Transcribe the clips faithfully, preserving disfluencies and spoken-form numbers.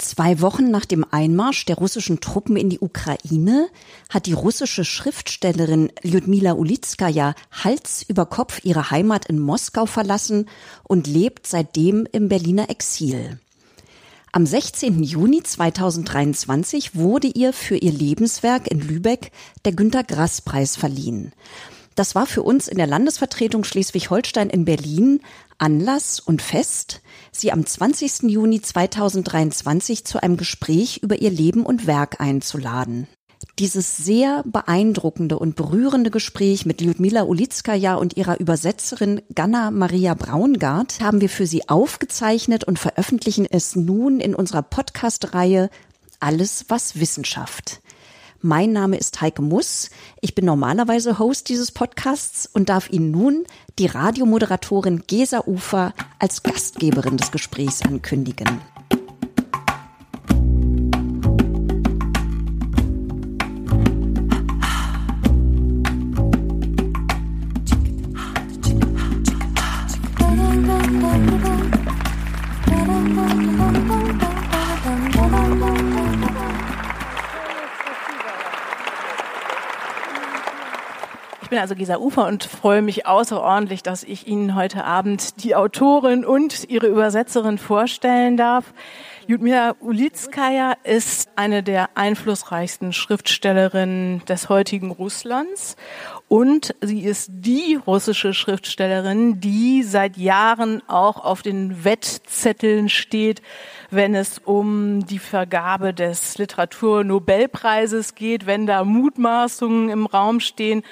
Zwei Wochen nach dem Einmarsch der russischen Truppen in die Ukraine hat die russische Schriftstellerin Ljudmila Ulitzkaja Hals über Kopf ihre Heimat in Moskau verlassen und lebt seitdem im Berliner Exil. Am sechzehnten Juni zweitausenddreiundzwanzig wurde ihr für ihr Lebenswerk in Lübeck der Günter-Grass-Preis verliehen. Das war für uns in der Landesvertretung Schleswig-Holstein in Berlin Anlass und Fest, sie am zwanzigsten Juni zweitausenddreiundzwanzig zu einem Gespräch über ihr Leben und Werk einzuladen. Dieses sehr beeindruckende und berührende Gespräch mit Ljudmila Ulitzkaja und ihrer Übersetzerin Ganna-Maria Braungardt haben wir für Sie aufgezeichnet und veröffentlichen es nun in unserer Podcast-Reihe Alles, was Wissenschaft. Mein Name ist Heike Muss. Ich bin normalerweise Host dieses Podcasts und darf Ihnen nun die Radiomoderatorin Gesa Ufer als Gastgeberin des Gesprächs ankündigen. Ich bin also Gesa Ufer und freue mich außerordentlich, dass ich Ihnen heute Abend die Autorin und ihre Übersetzerin vorstellen darf. Ljudmila Ulitzkaja ist eine der einflussreichsten Schriftstellerinnen des heutigen Russlands und sie ist die russische Schriftstellerin, die seit Jahren auch auf den Wettzetteln steht, wenn es um die Vergabe des Literaturnobelpreises geht, wenn da Mutmaßungen im Raum stehen.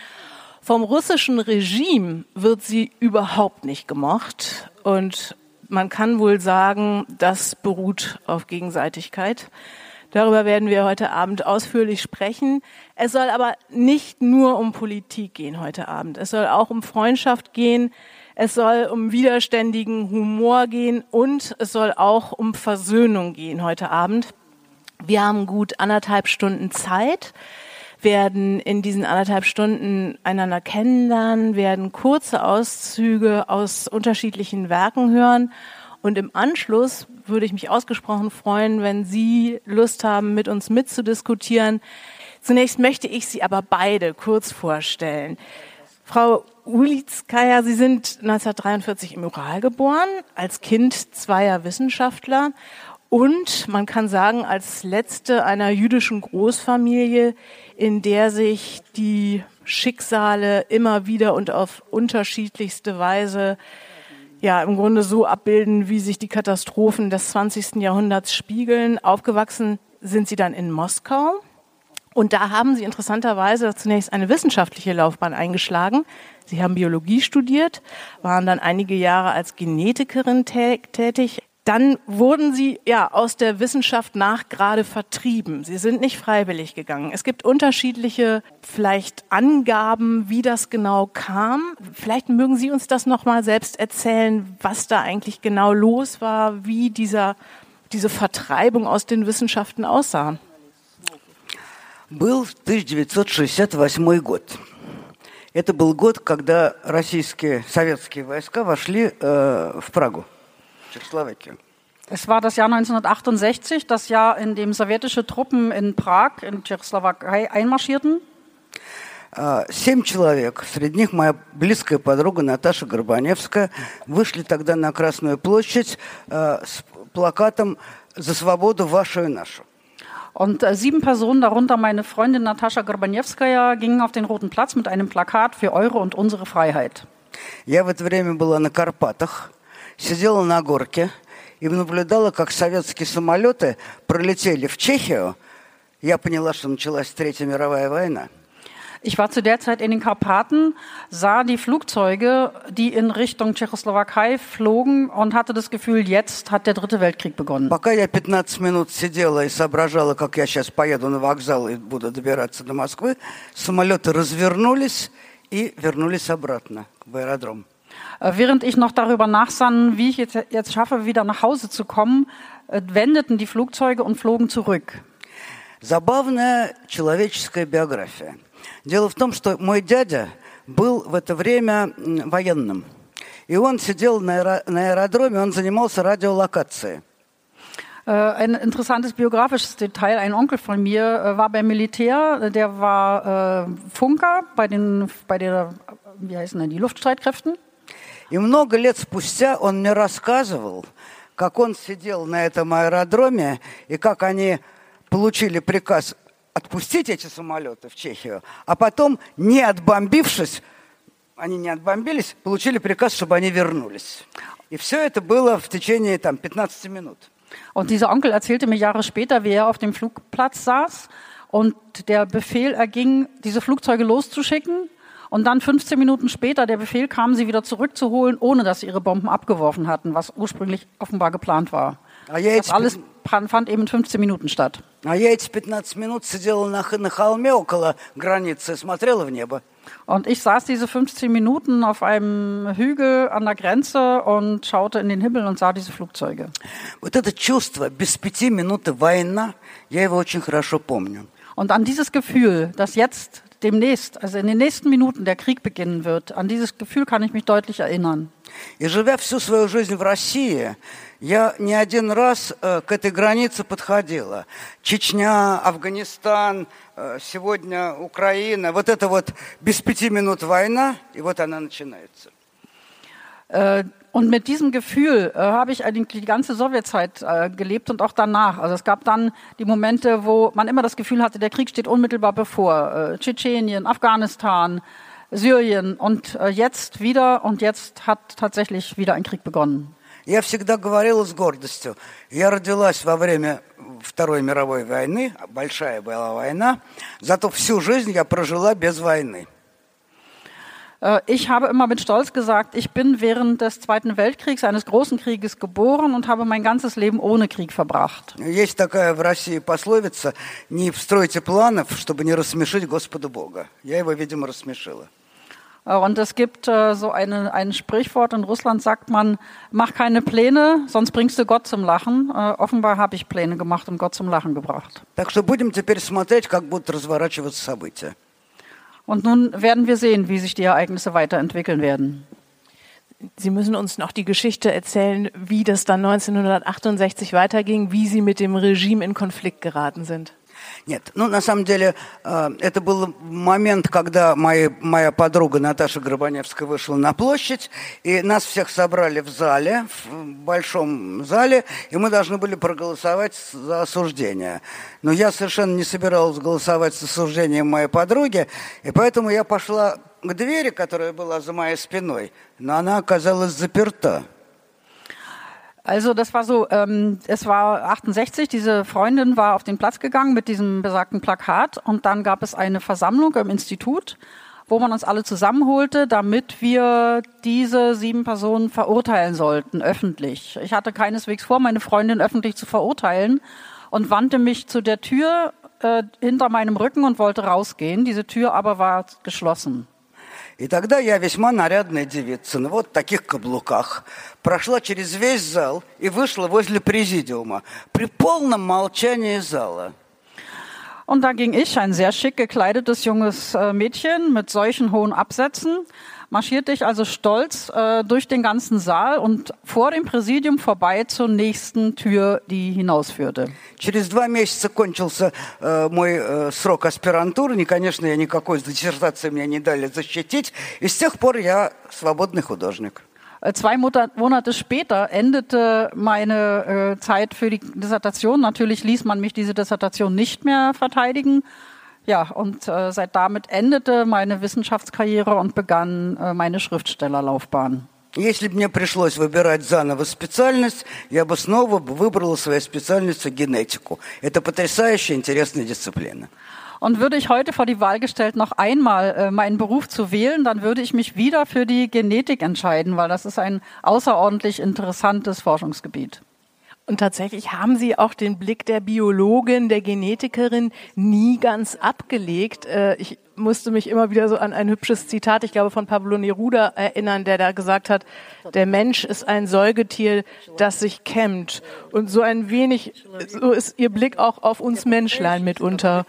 Vom russischen Regime wird sie überhaupt nicht gemocht und man kann wohl sagen, das beruht auf Gegenseitigkeit. Darüber werden wir heute Abend ausführlich sprechen. Es soll aber nicht nur um Politik gehen heute Abend. Es soll auch um Freundschaft gehen. Es soll um widerständigen Humor gehen und es soll auch um Versöhnung gehen heute Abend. Wir haben gut anderthalb Stunden Zeit, werden in diesen anderthalb Stunden einander kennenlernen, werden kurze Auszüge aus unterschiedlichen Werken hören und im Anschluss würde ich mich ausgesprochen freuen, wenn Sie Lust haben, mit uns mitzudiskutieren. Zunächst möchte ich Sie aber beide kurz vorstellen. Frau Ulitzkaja, Sie sind neunzehnhundertdreiundvierzig im Ural geboren, als Kind zweier Wissenschaftler. Und man kann sagen, als letzte einer jüdischen Großfamilie, in der sich die Schicksale immer wieder und auf unterschiedlichste Weise ja im Grunde so abbilden, wie sich die Katastrophen des zwanzigsten Jahrhunderts spiegeln. Aufgewachsen sind Sie dann in Moskau und da haben Sie interessanterweise zunächst eine wissenschaftliche Laufbahn eingeschlagen. Sie haben Biologie studiert, waren dann einige Jahre als Genetikerin tätig. Dann wurden Sie ja aus der Wissenschaft nach gerade vertrieben. Sie sind nicht freiwillig gegangen. Es gibt unterschiedliche vielleicht Angaben, wie das genau kam. Vielleicht mögen Sie uns das nochmal selbst erzählen, was da eigentlich genau los war, wie dieser, diese Vertreibung aus den Wissenschaften aussah. Был neunzehnhundertsechsundachtzig год. Это был год, когда российские советские войска вошли э, в Прагу. Es war das Jahr neunzehnhundertachtundsechzig, das Jahr, in dem sowjetische Truppen in Prag, in Tschechoslowakei, einmarschierten. Sieben человек, среди них моя близкая подруга Natascha Gorbanewska, вышли тогда на Красную площадь с плакатом «За свободу вашу и нашу». Und sieben Personen, darunter meine Freundin Natascha Gorbanewska, gingen auf den Roten Platz mit einem Plakat für eure und unsere Freiheit. Я в это время была на Карпатах. Сидела на горке и наблюдала, как советские самолеты пролетели в Чехию. Я поняла, что началась Третья мировая война. Ich war zu der Zeit in den Karpaten, sah die Flugzeuge, die in Richtung Tschechoslowakei flogen und hatte das Gefühl, jetzt hat der Dritte Weltkrieg begonnen. Пока я fünfzehn Minuten сидела и соображала, как я сейчас поеду на вокзал и буду добираться до Москвы, самолеты развернулись и вернулись обратно в аэродром. Während ich noch darüber nachsann, wie ich jetzt, jetzt schaffe, wieder nach Hause zu kommen, wendeten die Flugzeuge und flogen zurück. Забавная человеческая биография. Дело в том, что мой дядя был в это время военным. И он сидел на аэродроме, он занимался радиолокацией. Ein interessantes biografisches Detail, ein Onkel von mir war beim Militär, der war Funker bei den, bei der, wie heißen denn die, Luftstreitkräften. Und много лет спустя он мне рассказывал, как он сидел на этом аэродроме и как они получили приказ отпустить эти самолеты в Чехию, а потом, не отбомбившись, они не отбомбились, получили приказ, чтобы они вернулись. И все это было в течение там, fünfzehn Minuten. Und dieser Onkel erzählte mir Jahre später, wie er auf dem Flugplatz saß und der Befehl erging, diese Flugzeuge loszuschicken. Und dann fünfzehn Minuten später der Befehl kam, sie wieder zurückzuholen, ohne dass sie ihre Bomben abgeworfen hatten, was ursprünglich offenbar geplant war. Das alles fand eben in fünfzehn Minuten statt. Und ich saß diese fünfzehn Minuten auf einem Hügel an der Grenze und schaute in den Himmel und sah diese Flugzeuge. Und an dieses Gefühl, dass jetzt demnächst, also in den nächsten Minuten der Krieg beginnen wird, an dieses Gefühl kann ich mich deutlich erinnern. Und живя всю свою жизнь в России, я не один раз äh, к этой границе подходила. Чечня, Афганистан, äh, сегодня Украина. Вот это вот без пяти минут война, и вот она начинается. Äh, und mit diesem Gefühl äh, habe ich eigentlich die ganze Sowjetzeit äh, gelebt und auch danach. Also es gab dann die Momente, wo man immer das Gefühl hatte, der Krieg steht unmittelbar bevor. Äh, Tschetschenien, Afghanistan, Syrien und äh, jetzt wieder und jetzt hat tatsächlich wieder ein Krieg begonnen. Я всегда говорила с гордостью. Я родилась во время Второй мировой войны, большая была война, зато всю жизнь я прожила без войны. Ich habe immer mit Stolz gesagt, ich bin während des Zweiten Weltkriegs, eines großen Krieges, geboren und habe mein ganzes Leben ohne Krieg verbracht. Есть такая в России пословица: не стройте планов, чтобы не рассмешить Господа Бога. Я его, видимо, рассмешила. Und es gibt äh, so eine, ein Sprichwort, in Russland sagt man, mach keine Pläne, sonst bringst du Gott zum Lachen. Äh, offenbar habe ich Pläne gemacht und Gott zum Lachen gebracht. Und nun werden wir sehen, wie sich die Ereignisse weiterentwickeln werden. Sie müssen uns noch die Geschichte erzählen, wie das dann neunzehnhundertachtundsechzig weiterging, wie Sie mit dem Regime in Konflikt geraten sind. Нет, ну, на самом деле, э, это был момент, когда моя, моя подруга Наташа Горбаневска вышла на площадь, и нас всех собрали в зале, в большом зале, и мы должны были проголосовать за осуждение. Но я совершенно не собиралась голосовать с осуждением моей подруги, и поэтому я пошла к двери, которая была за моей спиной, но она оказалась заперта. Also das war so, ähm, es war achtundsechzig, diese Freundin war auf den Platz gegangen mit diesem besagten Plakat und dann gab es eine Versammlung im Institut, wo man uns alle zusammenholte, damit wir diese sieben Personen verurteilen sollten, öffentlich. Ich hatte keineswegs vor, meine Freundin öffentlich zu verurteilen und wandte mich zu der Tür äh, hinter meinem Rücken und wollte rausgehen. Diese Tür aber war geschlossen. И тогда я, весьма нарядная девица, на вот таких каблуках, прошла через весь зал и вышла возле президиума при полном молчании зала. Und da ging ich, ein sehr schick gekleidetes junges Mädchen mit solchen hohen Absätzen, marschierte ich also stolz äh, durch den ganzen Saal und vor dem Präsidium vorbei zur nächsten Tür, die hinausführte. Через два месяца кончился äh, мой äh, срок аспирантуры, и, конечно, я никакой диссертации мне не дали защитить, и с тех пор я свободный художник. Zwei Monate später endete meine äh, Zeit für die Dissertation. Natürlich ließ man mich diese Dissertation nicht mehr verteidigen. Ja, und äh, seit damit endete meine Wissenschaftskarriere und begann äh, meine Schriftstellerlaufbahn. Если бы мне пришлось выбирать заново специальность, я бы снова выбрала свою специальность генетику. Это потрясающе интересная дисциплина. Und würde ich heute vor die Wahl gestellt, noch einmal äh, meinen Beruf zu wählen, dann würde ich mich wieder für die Genetik entscheiden, weil das ist ein außerordentlich interessantes Forschungsgebiet. Und tatsächlich haben Sie auch den Blick der Biologin, der Genetikerin nie ganz abgelegt. Äh, ich musste mich immer wieder so an ein hübsches Zitat, ich glaube von Pablo Neruda, erinnern, der da gesagt hat, der Mensch ist ein Säugetier, das sich kämmt. Und so ein wenig, so ist Ihr Blick auch auf uns Menschlein mitunter.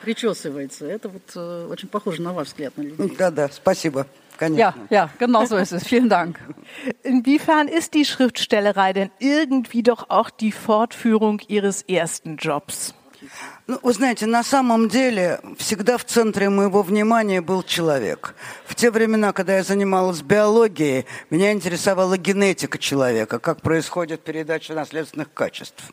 Ja, ja, спасибо. Kann ja, ich ja, genau so ist es. Vielen Dank. Inwiefern ist die Schriftstellerei denn irgendwie doch auch die Fortführung Ihres ersten Jobs? Ну, вы знаете, на самом деле всегда в центре моего внимания был человек. В те времена, когда я занималась биологией, меня интересовала генетика человека, как происходит передача наследственных качеств.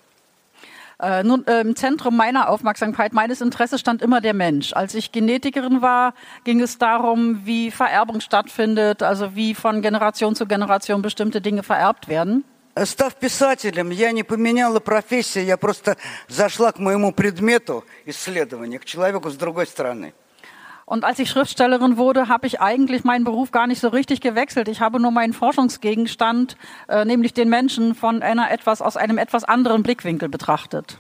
Äh, nun, äh, im Zentrum meiner Aufmerksamkeit, meines Interesses stand immer der Mensch. Als ich Genetikerin war, ging es darum, wie Vererbung stattfindet, also wie von Generation zu Generation bestimmte Dinge vererbt werden. Став писателем, я не поменяла профессию, я просто зашла к моему предмету исследования, к человеку с другой стороны. Und als ich Schriftstellerin wurde, habe ich eigentlich meinen Beruf gar nicht so richtig gewechselt. Ich habe nur meinen Forschungsgegenstand, äh, nämlich den Menschen, von einer etwas, aus einem etwas anderen Blickwinkel betrachtet.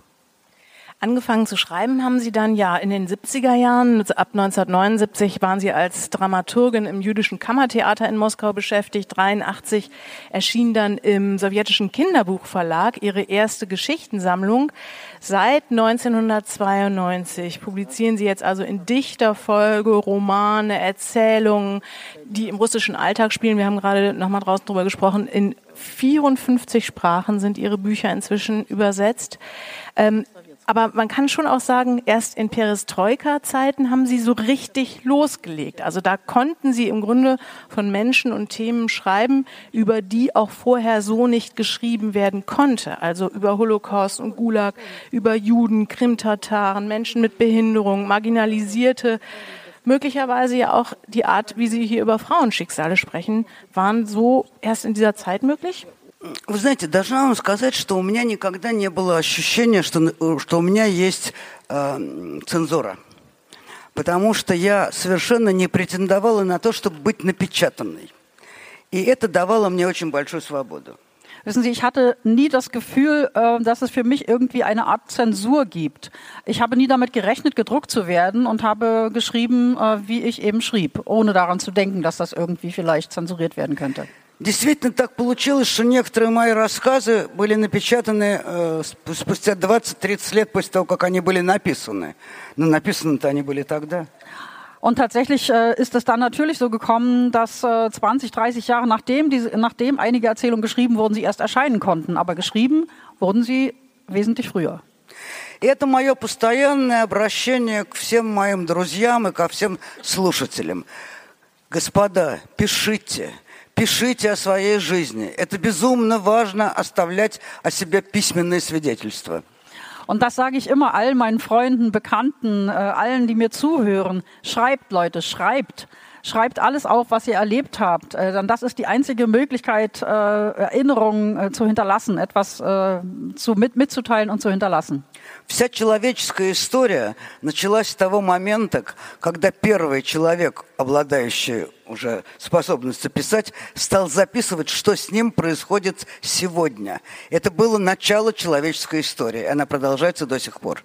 Angefangen zu schreiben haben Sie dann ja in den siebziger Jahren. Ab neunzehnhundertneunundsiebzig waren Sie als Dramaturgin im Jüdischen Kammertheater in Moskau beschäftigt. neunzehnhundertdreiundachtzig erschien dann im sowjetischen Kinderbuchverlag Ihre erste Geschichtensammlung. Seit neunzehnhundertzweiundneunzig publizieren Sie jetzt also in dichter Folge Romane, Erzählungen, die im russischen Alltag spielen. Wir haben gerade nochmal draußen drüber gesprochen. In vierundfünfzig Sprachen sind Ihre Bücher inzwischen übersetzt. Ähm, Aber man kann schon auch sagen, erst in Perestroika-Zeiten haben Sie so richtig losgelegt. Also da konnten Sie im Grunde von Menschen und Themen schreiben, über die auch vorher so nicht geschrieben werden konnte. Also über Holocaust und Gulag, über Juden, Krimtataren, Menschen mit Behinderung, Marginalisierte. Möglicherweise ja auch die Art, wie Sie hier über Frauenschicksale sprechen, waren so erst in dieser Zeit möglich? Вы знаете, должна вам сказать, что у меня никогда не было ощущения, что, что у меня есть э, цензура. Потому что я совершенно не претендовала на то, чтобы быть напечатанной. И это давало мне очень большую свободу. Wissen Sie, ich hatte nie das Gefühl, dass es für mich irgendwie eine Art Zensur gibt. Ich habe nie damit gerechnet, gedruckt zu werden und habe geschrieben, wie ich eben schrieb, ohne daran zu denken, dass das irgendwie vielleicht zensuriert werden könnte. Действительно так получилось, что некоторые мои рассказы были напечатаны э, спустя двадцать-тридцать лет после того, как они были написаны. Но написаны-то они были тогда. Und tatsächlich äh, ist es dann natürlich so gekommen, dass äh, zwanzig, dreißig Jahre nachdem, diese, nachdem einige Erzählungen geschrieben wurden, sie erst erscheinen konnten. Aber geschrieben wurden sie wesentlich früher. Это мое постоянное обращение к всем моим друзьям и ко всем слушателям. Господа, пишите. Пишите о своей жизни. Это безумно важно оставлять о себе письменные свидетельства. Und das sage ich immer allen meinen Freunden, Bekannten, äh, allen, die mir zuhören. Schreibt, Leute, schreibt. Schreibt alles auf, was ihr erlebt habt. Äh, denn das ist die einzige Möglichkeit, äh, Erinnerungen äh, zu hinterlassen, etwas äh, zu, mit, mitzuteilen und zu hinterlassen. Вся человеческая история началась с того момента, когда первый человек, обладающий уже способностью писать, стал записывать, что с ним происходит сегодня. Это было начало человеческой истории. Она продолжается до сих пор.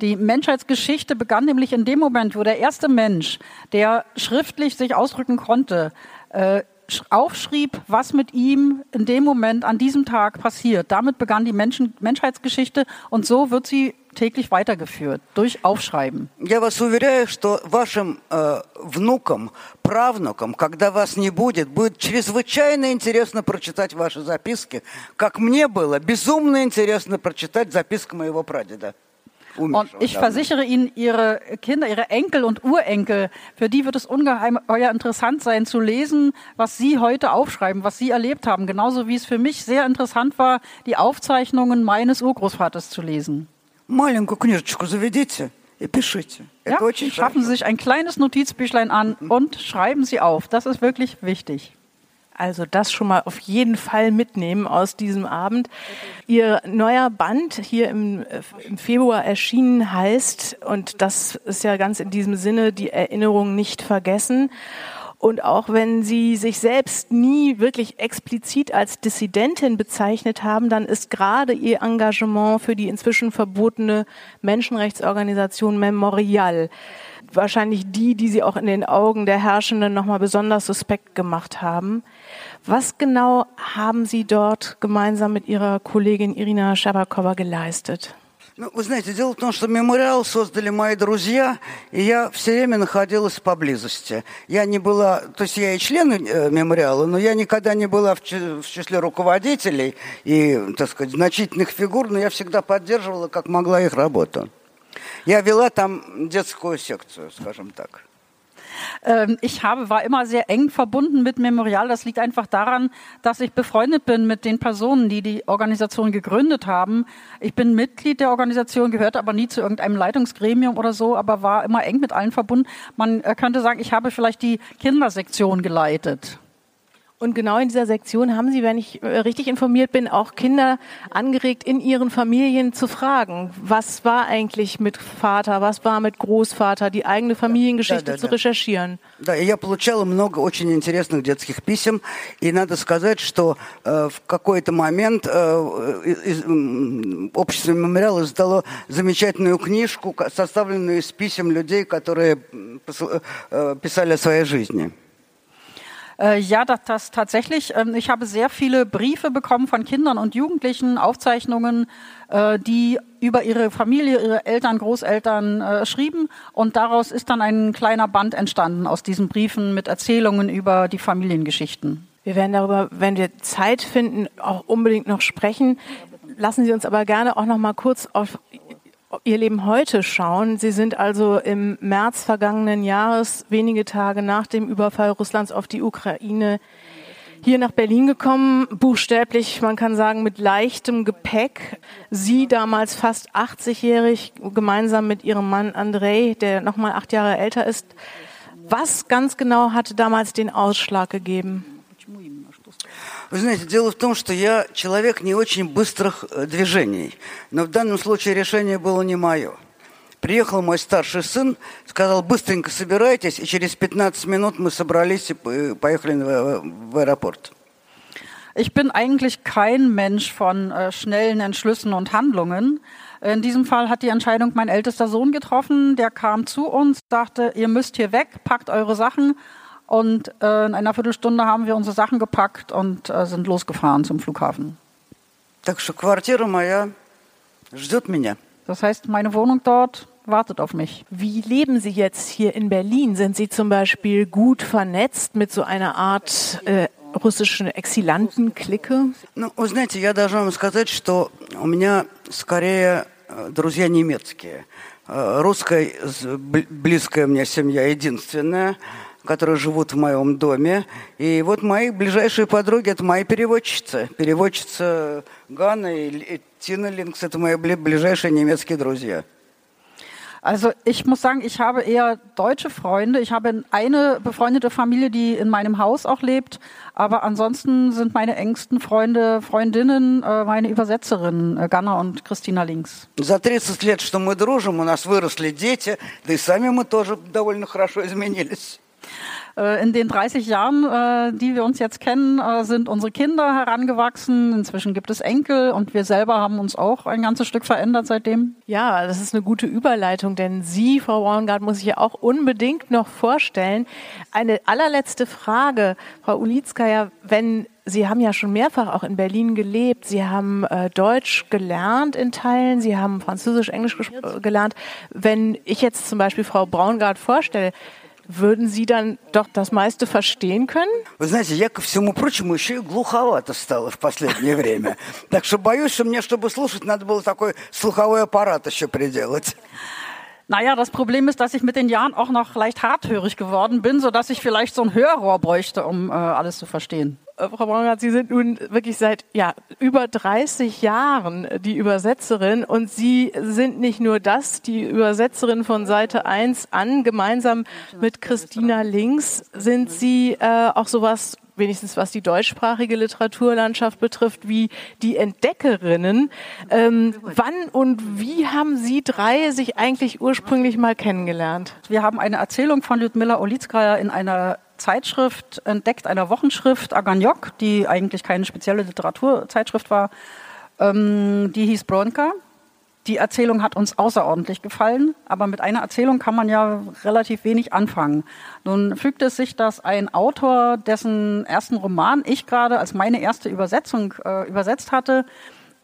Die Menschheitsgeschichte begann nämlich in dem Moment, wo der erste Mensch, der schriftlich sich ausdrücken konnte, äh, aufschrieb, was mit ihm in dem Moment an diesem Tag passiert. Damit begann die Menschen, Menschheitsgeschichte und so wird sie täglich weitergeführt durch Aufschreiben. Я вас уверяю, что вашим э, внукам, правнукам, когда вас не будет, будет чрезвычайно интересно прочитать ваши записки, как мне было безумно интересно прочитать записку моего прадеда. Und ich versichere Ihnen, Ihre Kinder, Ihre Enkel und Urenkel, für die wird es ungeheuer interessant sein zu lesen, was Sie heute aufschreiben, was Sie erlebt haben. Genauso wie es für mich sehr interessant war, die Aufzeichnungen meines Urgroßvaters zu lesen. Маленькую книжечку заведите и пишите. Ja, schaffen Sie sich ein kleines Notizbüchlein an und schreiben Sie auf. Das ist wirklich wichtig. Also das schon mal auf jeden Fall mitnehmen aus diesem Abend. Ihr neuer Band, hier im, im Februar erschienen, heißt, und das ist ja ganz in diesem Sinne, die Erinnerung nicht vergessen. Und auch wenn Sie sich selbst nie wirklich explizit als Dissidentin bezeichnet haben, dann ist gerade Ihr Engagement für die inzwischen verbotene Menschenrechtsorganisation Memorial wahrscheinlich die, die Sie auch in den Augen der Herrschenden nochmal besonders suspekt gemacht haben. Was genau haben Sie dort gemeinsam mit Ihrer Kollegin Irina Schabakowa geleistet? Ну, вы знаете, дело в том, что мемориал создали мои друзья, и я все время находилась поблизости. Я не была, то есть я и член э, мемориала, но я никогда не была в, в числе руководителей и, так сказать, значительных фигур, но я всегда поддерживала, как могла, их работу. Я вела там детскую секцию, скажем так. Ich habe, war immer sehr eng verbunden mit Memorial. Das liegt einfach daran, dass ich befreundet bin mit den Personen, die die Organisation gegründet haben. Ich bin Mitglied der Organisation, gehörte aber nie zu irgendeinem Leitungsgremium oder so, aber war immer eng mit allen verbunden. Man könnte sagen, ich habe vielleicht die Kindersektion geleitet. Und genau in dieser Sektion haben Sie, wenn ich richtig informiert bin, auch Kinder angeregt, in ihren Familien zu fragen, was war eigentlich mit Vater, was war mit Großvater, die eigene Familiengeschichte ja, ja, zu ja. recherchieren. Да, я получала много очень интересных детских писем, и надо сказать, что э, в какой-то момент э, из, э, общество «Мемориал» издало замечательную книжку, составленную из писем людей, которые э, писали о своей жизни. Ja, das, das tatsächlich. Ich habe sehr viele Briefe bekommen von Kindern und Jugendlichen, Aufzeichnungen, die über ihre Familie, ihre Eltern, Großeltern schrieben. Und daraus ist dann ein kleiner Band entstanden aus diesen Briefen mit Erzählungen über die Familiengeschichten. Wir werden darüber, wenn wir Zeit finden, auch unbedingt noch sprechen. Lassen Sie uns aber gerne auch noch mal kurz auf Ihr Leben heute schauen. Sie sind also im März vergangenen Jahres, wenige Tage nach dem Überfall Russlands auf die Ukraine, hier nach Berlin gekommen, buchstäblich, man kann sagen, mit leichtem Gepäck. Sie, damals fast achtzigjährig, gemeinsam mit Ihrem Mann Andrei, der nochmal acht Jahre älter ist. Was ganz genau hatte damals den Ausschlag gegeben? Вы знаете, дело в том, что я человек не очень быстрых движений, но в данном случае решение было не мое. Приехал мой старший сын, сказал, быстренько собирайтесь, и через пятнадцать минут мы собрались и поехали в аэропорт. Ich bin eigentlich kein Mensch von äh, schnellen Entschlüssen und Handlungen. In diesem Fall hat die Entscheidung mein ältester Sohn getroffen, der kam zu uns, sagte, ihr müsst hier weg, packt eure Sachen. Und äh, in einer Viertelstunde haben wir unsere Sachen gepackt und äh, sind losgefahren zum Flughafen. Das heißt, meine Wohnung dort wartet auf mich. Wie leben Sie jetzt hier in Berlin? Sind Sie zum Beispiel gut vernetzt mit so einer Art äh, russischen Exilanten-Clique? Ну, вы знаете, я должна вам сказать, что у меня скорее друзья немецкие. Русская близкая мне семья, единственная, которые живут в моем доме. И вот мои ближайшие подруги – это мои переводчицы. Переводчица Ганна и Тина Линкс – это мои ближайшие немецкие друзья. Also ich muss sagen, ich habe eher deutsche Freunde. Ich habe eine befreundete Familie, die in meinem Haus auch lebt. Aber ansonsten sind meine engsten Freunde, Freundinnen, meine Übersetzerinnen, Ganna und Christina Links. За тридцать лет, что мы дружим, у нас выросли дети, да и сами мы тоже довольно хорошо изменились. In den dreißig Jahren, die wir uns jetzt kennen, sind unsere Kinder herangewachsen. Inzwischen gibt es Enkel und wir selber haben uns auch ein ganzes Stück verändert seitdem. Ja, das ist eine gute Überleitung, denn Sie, Frau Braungardt, muss ich ja auch unbedingt noch vorstellen. Eine allerletzte Frage, Frau Ulitzkaja, wenn Sie haben ja schon mehrfach auch in Berlin gelebt. Sie haben äh, Deutsch gelernt in Teilen. Sie haben Französisch, Englisch ges- gelernt. Wenn ich jetzt zum Beispiel Frau Braungardt vorstelle, würden Sie dann doch das meiste verstehen können? Вы знаете, я ко всему прочему еще и глуховато стала в последнее время. Так что боюсь, что мне, чтобы слушать, надо было такой слуховой аппарат еще приделать. Naja, das Problem ist, dass ich mit den Jahren auch noch leicht harthörig geworden bin, sodass ich vielleicht so ein Hörrohr bräuchte, um äh, alles zu verstehen. Frau Braungardt, Sie sind nun wirklich seit ja, über dreißig Jahren die Übersetzerin und Sie sind nicht nur das, die Übersetzerin von Seite eins an. Gemeinsam mit Christina Links sind Sie äh, auch sowas, wenigstens was die deutschsprachige Literaturlandschaft betrifft, wie die Entdeckerinnen. Ähm, wann und wie haben Sie drei sich eigentlich ursprünglich mal kennengelernt? Wir haben eine Erzählung von Ljudmila Ulitzkaja in einer Zeitschrift entdeckt, einer Wochenschrift Aganiok, die eigentlich keine spezielle Literaturzeitschrift war. Ähm, die hieß Bronka. Die Erzählung hat uns außerordentlich gefallen, aber mit einer Erzählung kann man ja relativ wenig anfangen. Nun fügt es sich, dass ein Autor, dessen ersten Roman ich gerade als meine erste Übersetzung äh, übersetzt hatte,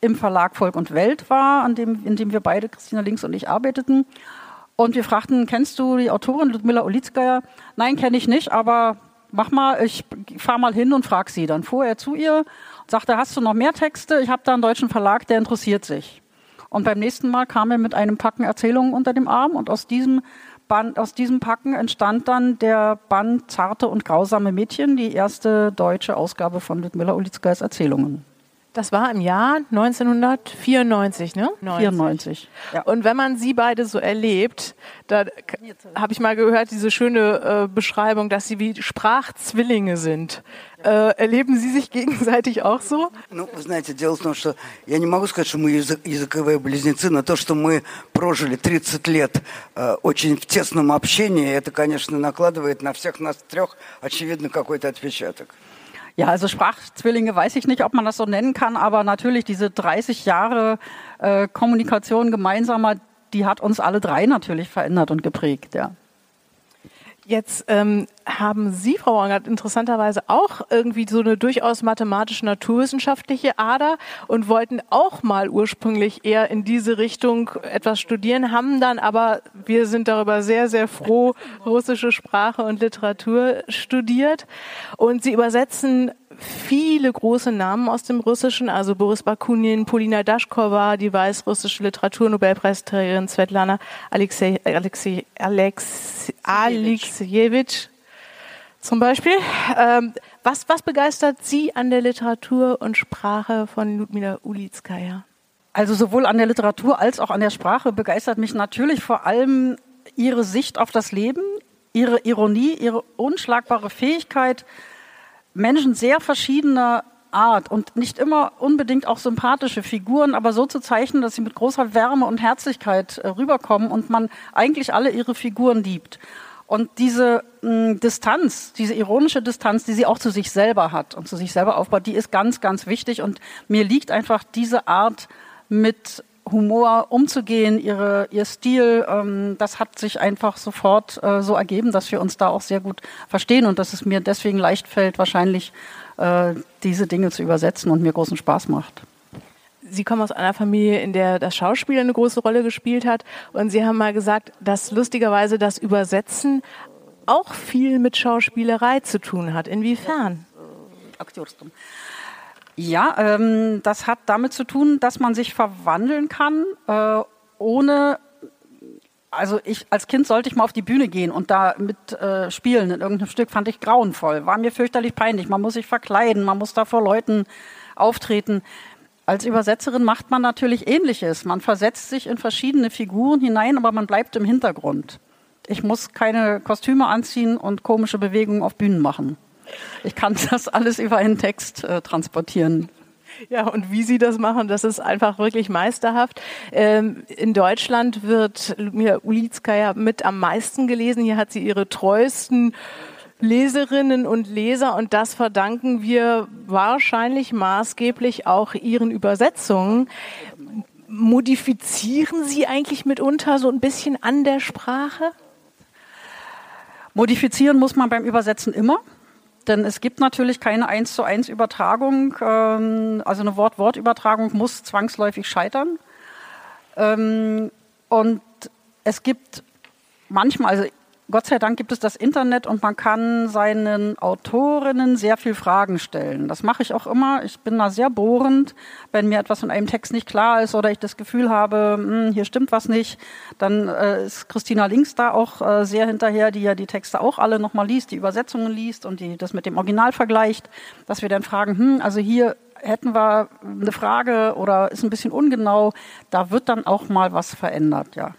im Verlag Volk und Welt war, an dem, in dem wir beide, Christina Links und ich, arbeiteten. Und wir fragten, kennst du die Autorin Ljudmila Ulitzkaja? Nein, kenne ich nicht, aber mach mal, ich fahre mal hin und frage sie. Dann fuhr er zu ihr und sagte, hast du noch mehr Texte? Ich habe da einen deutschen Verlag, der interessiert sich. Und beim nächsten Mal kam er mit einem Packen Erzählungen unter dem Arm und aus diesem Band, aus diesem Packen entstand dann der Band Zarte und Grausame Mädchen, die erste deutsche Ausgabe von Ljudmila Ulitzkajas Erzählungen. Das war im Jahr neunzehnhundertvierundneunzig, ne? neunzig. vierundneunzig. Ja. Und wenn man Sie beide so erlebt, da habe ich mal gehört, diese schöne äh, Beschreibung, dass Sie wie Sprachzwillinge sind. Äh, erleben Sie sich gegenseitig auch so? Ну, вы знаете, дело в том, что я не могу сказать, что мы языковые близнецы, но то, что мы прожили тридцать лет э, очень в тесном общении, это, конечно, накладывает на всех нас трех, очевидно, какой-то отпечаток. Ja, also Sprachzwillinge weiß ich nicht, ob man das so nennen kann, aber natürlich diese dreißig Jahre äh, Kommunikation gemeinsamer, die hat uns alle drei natürlich verändert und geprägt, ja. Jetzt ähm, haben Sie, Frau Braungardt, interessanterweise auch irgendwie so eine durchaus mathematisch-naturwissenschaftliche Ader und wollten auch mal ursprünglich eher in diese Richtung etwas studieren, haben dann aber, wir sind darüber sehr, sehr froh, russische Sprache und Literatur studiert. Und Sie übersetzen viele große Namen aus dem Russischen, also Boris Bakunin, Polina Dashkova, die weißrussische Literaturnobelpreisträgerin Svetlana Alexej, Alexej, Alexej, Alexijewitsch zum Beispiel. Ähm, was, was begeistert Sie an der Literatur und Sprache von Ljudmila Ulitzkaja? Also sowohl an der Literatur als auch an der Sprache begeistert mich natürlich vor allem ihre Sicht auf das Leben, ihre Ironie, ihre unschlagbare Fähigkeit, Menschen sehr verschiedener Art und nicht immer unbedingt auch sympathische Figuren, aber so zu zeichnen, dass sie mit großer Wärme und Herzlichkeit äh, rüberkommen und man eigentlich alle ihre Figuren liebt. Und diese mh, Distanz, diese ironische Distanz, die sie auch zu sich selber hat und zu sich selber aufbaut, die ist ganz, ganz wichtig. Und mir liegt einfach diese Art, mit Humor umzugehen, ihre, ihr Stil, ähm, das hat sich einfach sofort äh, so ergeben, dass wir uns da auch sehr gut verstehen und dass es mir deswegen leicht fällt, wahrscheinlich äh, diese Dinge zu übersetzen und mir großen Spaß macht. Sie kommen aus einer Familie, in der das Schauspiel eine große Rolle gespielt hat und Sie haben mal gesagt, dass lustigerweise das Übersetzen auch viel mit Schauspielerei zu tun hat. Inwiefern? Akteurstum. Ja, ähm, das hat damit zu tun, dass man sich verwandeln kann, äh, ohne, also ich als Kind sollte ich mal auf die Bühne gehen und da mit äh, spielen in irgendeinem Stück, fand ich grauenvoll, war mir fürchterlich peinlich, man muss sich verkleiden, man muss da vor Leuten auftreten. Als Übersetzerin macht man natürlich Ähnliches, man versetzt sich in verschiedene Figuren hinein, aber man bleibt im Hintergrund. Ich muss keine Kostüme anziehen und komische Bewegungen auf Bühnen machen. Ich kann das alles über einen Text äh, transportieren. Ja, und wie Sie das machen, das ist einfach wirklich meisterhaft. Ähm, in Deutschland wird Ljudmila Ulitzkaja mit am meisten gelesen. Hier hat sie ihre treuesten Leserinnen und Leser und das verdanken wir wahrscheinlich maßgeblich auch ihren Übersetzungen. Modifizieren Sie eigentlich mitunter so ein bisschen an der Sprache? Modifizieren muss man beim Übersetzen immer. Denn es gibt natürlich keine eins zu eins Übertragung, also eine Wort-Wort-Übertragung muss zwangsläufig scheitern. Und es gibt manchmal, also Gott sei Dank gibt es das Internet und man kann seinen Autorinnen sehr viel Fragen stellen. Das mache ich auch immer. Ich bin da sehr bohrend. Wenn mir etwas in einem Text nicht klar ist oder ich das Gefühl habe, hm, hier stimmt was nicht, dann äh, ist Christina Links da auch äh, sehr hinterher, die ja die Texte auch alle nochmal liest, die Übersetzungen liest und die das mit dem Original vergleicht, dass wir dann fragen, hm, also hier hätten wir eine Frage oder ist ein bisschen ungenau. Da wird dann auch mal was verändert, ja.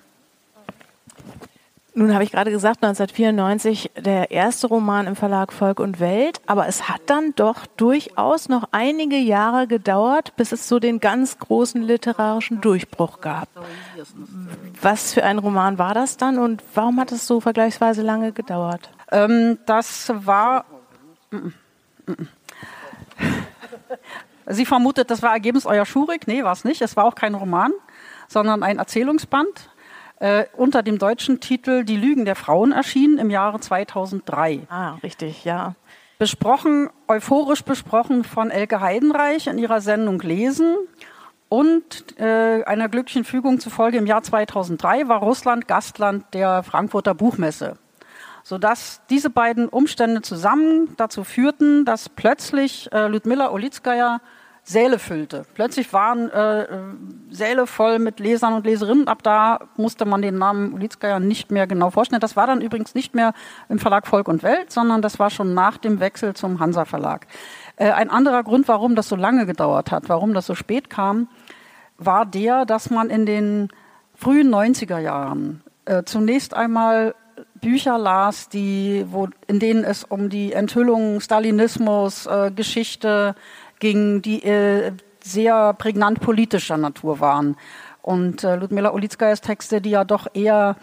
Nun habe ich gerade gesagt, neunzehnhundertvierundneunzig der erste Roman im Verlag Volk und Welt, aber es hat dann doch durchaus noch einige Jahre gedauert, bis es so den ganz großen literarischen Durchbruch gab. Was für ein Roman war das dann und warum hat es so vergleichsweise lange gedauert? Ähm, das war... Sie vermutet, das war Ergebnis eurer Schurik? Nee, war es nicht. Es war auch kein Roman, sondern ein Erzählungsband. Äh, unter dem deutschen Titel Die Lügen der Frauen erschienen im Jahre zweitausenddrei. Ah, richtig, ja. Besprochen, euphorisch besprochen von Elke Heidenreich in ihrer Sendung Lesen. Und äh, einer glücklichen Fügung zufolge im Jahr zweitausenddrei war Russland Gastland der Frankfurter Buchmesse, sodass diese beiden Umstände zusammen dazu führten, dass plötzlich äh, Ljudmila Ulitzkaja Säle füllte. Plötzlich waren äh, Säle voll mit Lesern und Leserinnen. Ab da musste man den Namen Ulitzkaja nicht mehr genau vorstellen. Das war dann übrigens nicht mehr im Verlag Volk und Welt, sondern das war schon nach dem Wechsel zum Hansa-Verlag. Äh, ein anderer Grund, warum das so lange gedauert hat, warum das so spät kam, war der, dass man in den frühen neunziger Jahren äh, zunächst einmal Bücher las, die, wo, in denen es um die Enthüllung Stalinismus, äh, Geschichte ging, die äh, sehr prägnant politischer Natur waren. Und äh, Ljudmila Ulitzkajas Texte, die ja doch eher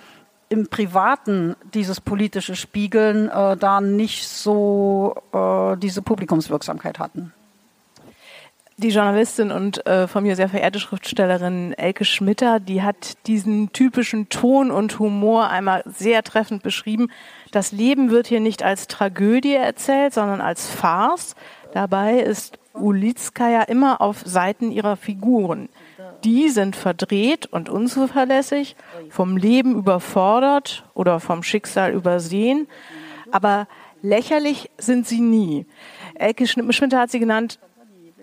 im Privaten dieses politische spiegeln, äh, da nicht so äh, diese Publikumswirksamkeit hatten. Die Journalistin und äh, von mir sehr verehrte Schriftstellerin Elke Schmitter, die hat diesen typischen Ton und Humor einmal sehr treffend beschrieben. Das Leben wird hier nicht als Tragödie erzählt, sondern als Farce. Dabei ist Ulitzkaja immer auf Seiten ihrer Figuren. Die sind verdreht und unzuverlässig, vom Leben überfordert oder vom Schicksal übersehen. Aber lächerlich sind sie nie. Elke Schmitter hat sie genannt,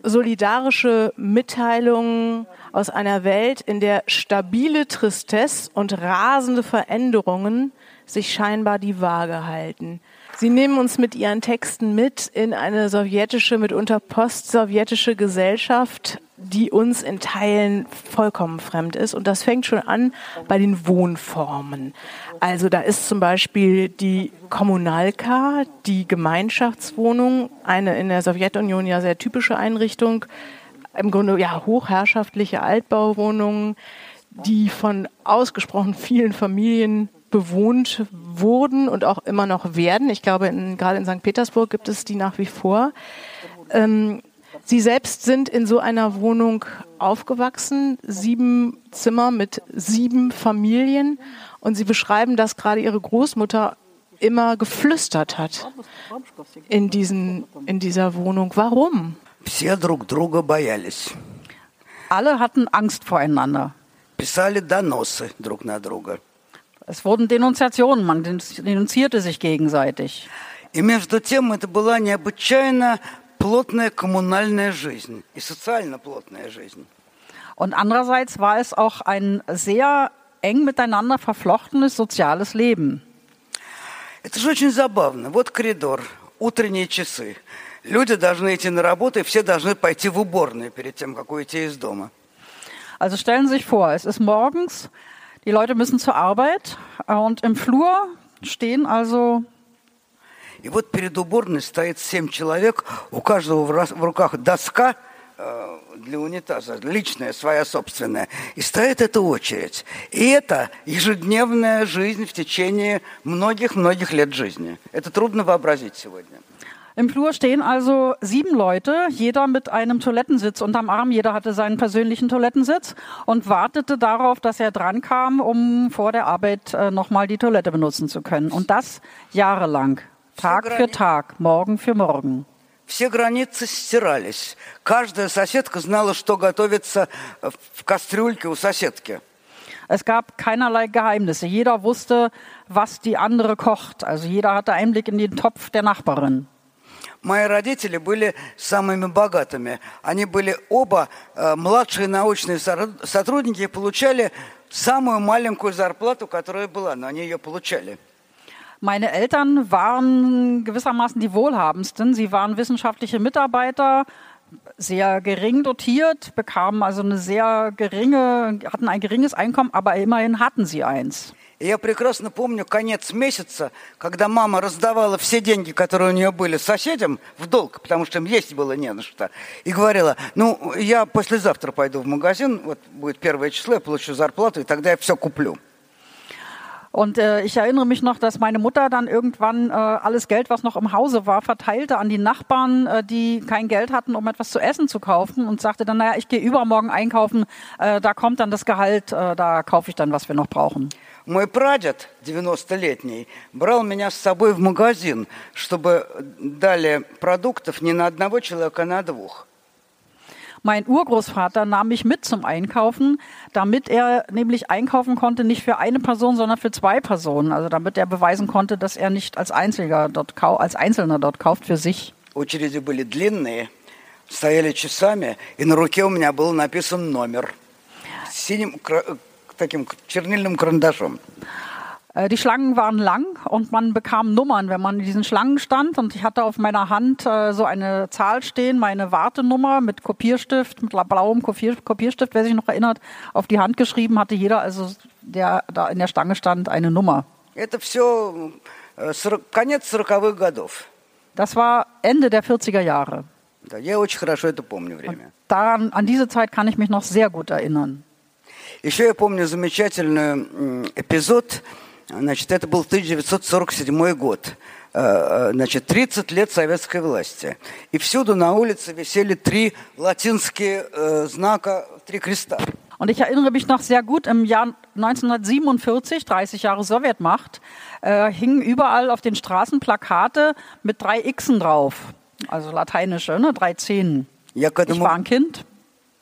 solidarische Mitteilungen aus einer Welt, in der stabile Tristesse und rasende Veränderungen sich scheinbar die Waage halten. Sie nehmen uns mit ihren Texten mit in eine sowjetische, mitunter postsowjetische Gesellschaft, die uns in Teilen vollkommen fremd ist. Und das fängt schon an bei den Wohnformen. Also da ist zum Beispiel die Kommunalka, die Gemeinschaftswohnung, eine in der Sowjetunion ja sehr typische Einrichtung, im Grunde ja hochherrschaftliche Altbauwohnungen, die von ausgesprochen vielen Familien bewohnt wurden und auch immer noch werden. Ich glaube, in, gerade in Sankt Petersburg gibt es die nach wie vor. Ähm, Sie selbst sind in so einer Wohnung aufgewachsen, sieben Zimmer mit sieben Familien. Und Sie beschreiben, dass gerade Ihre Großmutter immer geflüstert hat in, diesen, in dieser Wohnung. Warum? Alle hatten Angst voreinander. Es wurden Denunziationen, man denunzierte sich gegenseitig. Und andererseits war es auch ein sehr eng miteinander verflochtenes soziales Leben. Es ist очень забавно. Вот коридор, утренние часы. Люди должны идти на работу, и все должны пойти в уборную перед тем, как уйти из дома. Also stellen Sie sich vor, es ist morgens, die Leute müssen zur Arbeit und im Flur stehen also И вот перед уборной стоит семь человек, у каждого в руках доска для унитаза, личная, своя собственная. И стоит эта очередь. И это ежедневная жизнь в течение многих-многих лет жизни. Это трудно вообразить сегодня. Im Flur stehen also sieben Leute, jeder mit einem Toilettensitz unterm Arm, jeder hatte seinen persönlichen Toilettensitz und wartete darauf, dass er dran kam, um vor der Arbeit nochmal die Toilette benutzen zu können. Und das jahrelang. Tag für Tag, Morgen für Morgen. Все границы стирались. Каждая соседка знала, что готовится в кастрюльке у соседки. Es gab keinerlei Geheimnisse. Jeder wusste, was die andere kocht. Also jeder hatte Einblick in den Topf der Nachbarin. Meine Eltern были самыми богатыми. Они были оба младшие научные сотрудники и получали самую маленькую зарплату, которая была, но они ее получали. Meine Eltern waren gewissermaßen die Wohlhabendsten. Sie waren wissenschaftliche Mitarbeiter, sehr gering dotiert, bekamen also eine sehr geringe, hatten ein geringes Einkommen, aber immerhin hatten sie eins. Я прекрасно помню конец месяца, когда мама раздавала все деньги, которые у нее были, соседям в долг, потому что им есть было не на что, и говорила: ну, я послезавтра пойду в магазин, вот будет первое число, я получу зарплату, и тогда я все куплю. Und äh, ich erinnere mich noch, dass meine Mutter dann irgendwann äh, alles Geld, was noch im Hause war, verteilte an die Nachbarn, äh, die kein Geld hatten, um etwas zu essen zu kaufen und sagte dann, naja, ich gehe übermorgen einkaufen, äh, da kommt dann das Gehalt, äh, da kaufe ich dann, was wir noch brauchen. Mein Pрадед, девяностолетний, брал меня с собой в магазин, чтобы дали продуктов не на одного человека, а на двух. Mein Urgroßvater nahm mich mit zum Einkaufen, damit er nämlich einkaufen konnte, nicht für eine Person, sondern für zwei Personen. Also damit er beweisen konnte, dass er nicht als Einzelner dort, kau- als Einzelner dort kauft für sich. Очереди были длинные, стояли часами, и на руке у меня был написан номер с синим таким чернильным карандашом. Die Schlangen waren lang und man bekam Nummern, wenn man in diesen Schlangen stand. Und ich hatte auf meiner Hand äh, so eine Zahl stehen, meine Wartenummer mit Kopierstift, mit blauem Kopier, Kopierstift, wer sich noch erinnert, auf die Hand geschrieben, hatte jeder, also der da in der Schlange stand, eine Nummer. Das war Ende der vierziger Jahre. Und daran, an diese Zeit kann ich mich noch sehr gut erinnern. Ich помню замечательный эпизод. Значит, это был тысяча девятьсот сорок седьмой год, значит, тридцать лет советской власти. И всюду на улице висели три латинские äh, знака, три креста. Und ich erinnere mich noch sehr gut, im Jahr neunzehnhundertsiebenundvierzig, dreißig Jahre Sowjetmacht, äh, hingen überall auf den Straßen Plakate mit drei Xen drauf, also lateinische, ne, drei Zehnen. Ich war ein Kind.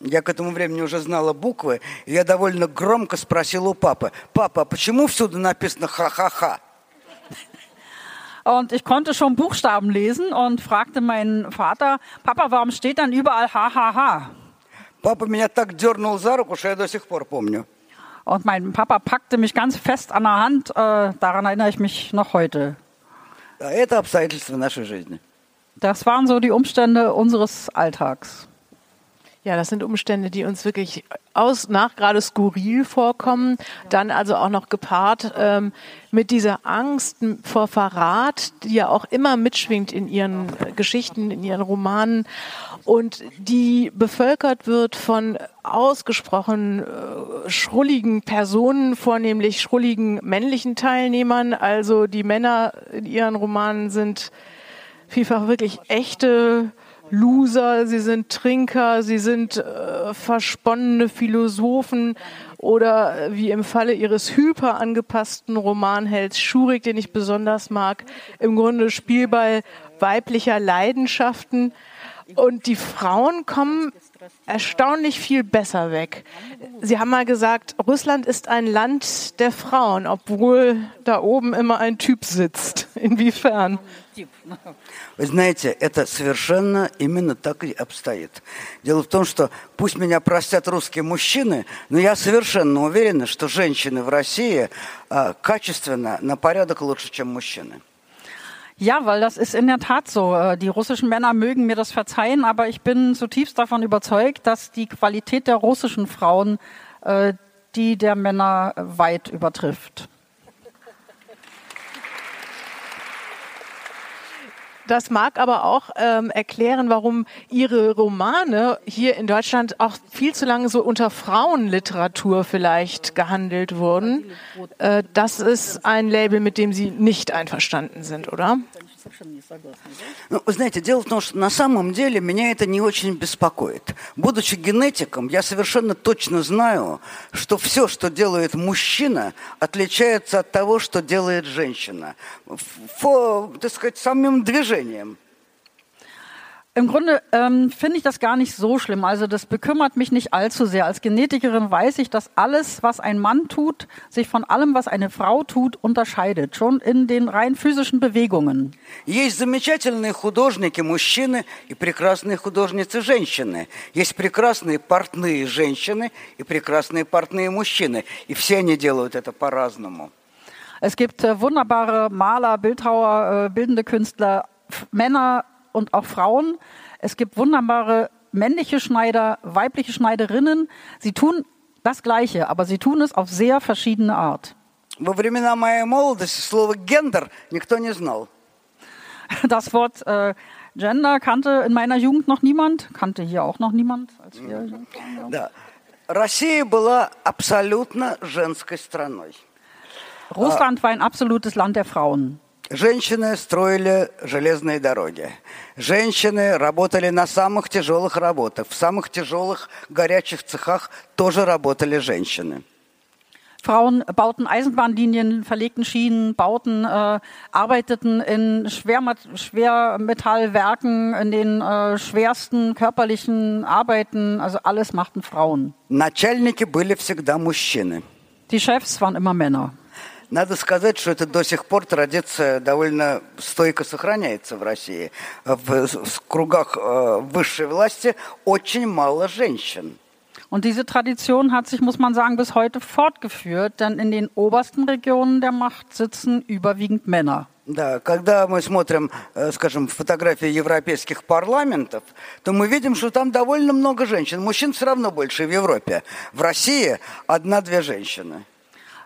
Я к этому времени уже знала буквы, и я довольно громко спросила у папы: «Папа, а почему всюду написано ха-ха-ха?» Und ich konnte schon Buchstaben lesen und fragte meinen Vater: «Papa, warum steht dann überall ha-ha-ha?» Папа меня так дернул за руку, что я до сих пор помню. Und mein Papa packte mich ganz fest an der Hand, äh, daran erinnere ich mich noch heute. Это обстоятельства нашей жизни. Das waren so die Umstände unseres Alltags. Ja, das sind Umstände, die uns wirklich aus nach gerade skurril vorkommen, dann also auch noch gepaart ähm, mit dieser Angst vor Verrat, die ja auch immer mitschwingt in ihren äh, Geschichten, in ihren Romanen und die bevölkert wird von ausgesprochen äh, schrulligen Personen, vornehmlich schrulligen männlichen Teilnehmern. Also die Männer in ihren Romanen sind vielfach wirklich echte Loser, sie sind Trinker, sie sind äh, versponnene Philosophen oder wie im Falle ihres hyper angepassten Romanhelds Schurig, den ich besonders mag, im Grunde Spielball weiblicher Leidenschaften. Und die Frauen kommen erstaunlich viel besser weg. Sie haben mal gesagt, Russland ist ein Land der Frauen, obwohl da oben immer ein Typ sitzt. Inwiefern? Вы знаете, это совершенно именно так и обстоит. Дело в том, что пусть меня простят русские мужчины, но я совершенно уверена, что женщины в России äh, качественно на порядок лучше, чем мужчины. Ja, weil das ist in der Tat so. Die russischen Männer mögen mir das verzeihen, aber ich bin zutiefst davon überzeugt, dass die Qualität der russischen Frauen äh, die der Männer weit übertrifft. Das mag aber auch ähm, erklären, warum Ihre Romane hier in Deutschland auch viel zu lange so unter Frauenliteratur vielleicht gehandelt wurden. Äh, das ist ein Label, mit dem Sie nicht einverstanden sind, oder? Ну, знаете, дело в том, что на самом деле меня это не очень беспокоит. Будучи генетиком, я совершенно точно знаю, что все, что делает мужчина, отличается от того, что делает женщина. По, так сказать, самим движением. Im Grunde ähm, finde ich das gar nicht so schlimm. Also das bekümmert mich nicht allzu sehr. Als Genetikerin weiß ich, dass alles, was ein Mann tut, sich von allem, was eine Frau tut, unterscheidet. Schon in den rein physischen Bewegungen. Есть замечательные художники мужчины и прекрасные художницы женщины. Есть прекрасные портные женщины и прекрасные портные мужчины. И все они делают это по-разному. Es gibt äh, wunderbare Maler, Bildhauer, äh, bildende Künstler, F- Männer und auch Frauen. Es gibt wunderbare männliche Schneider, weibliche Schneiderinnen. Sie tun das Gleiche, aber sie tun es auf sehr verschiedene Art. Das Wort äh, Gender kannte in meiner Jugend noch niemand, kannte hier auch noch niemand. Als wir ja. Russland war ein absolutes Land der Frauen. Женщины строили железные дороги. Женщины работали на самых тяжелых работах. В самых тяжелых горячих цехах тоже работали женщины. Frauen bauten Eisenbahnlinien, verlegten Schienen, bauten, äh, arbeiteten in Schwermat Schwermetallwerken, in den äh, schwersten körperlichen Arbeiten. Also alles machten Frauen. Die Chefs waren immer Männer. Надо сказать, что это до сих пор традиция довольно стойко сохраняется в России. В, в кругах э, высшей власти очень мало женщин. Und diese Tradition hat sich, muss man sagen, bis heute fortgeführt, denn in den obersten Regionen der Macht sitzen überwiegend Männer. Да, когда мы смотрим, скажем, фотографии европейских парламентов, то мы видим, что там довольно много женщин. Мужчин все равно больше в Европе. В России одна-две женщины.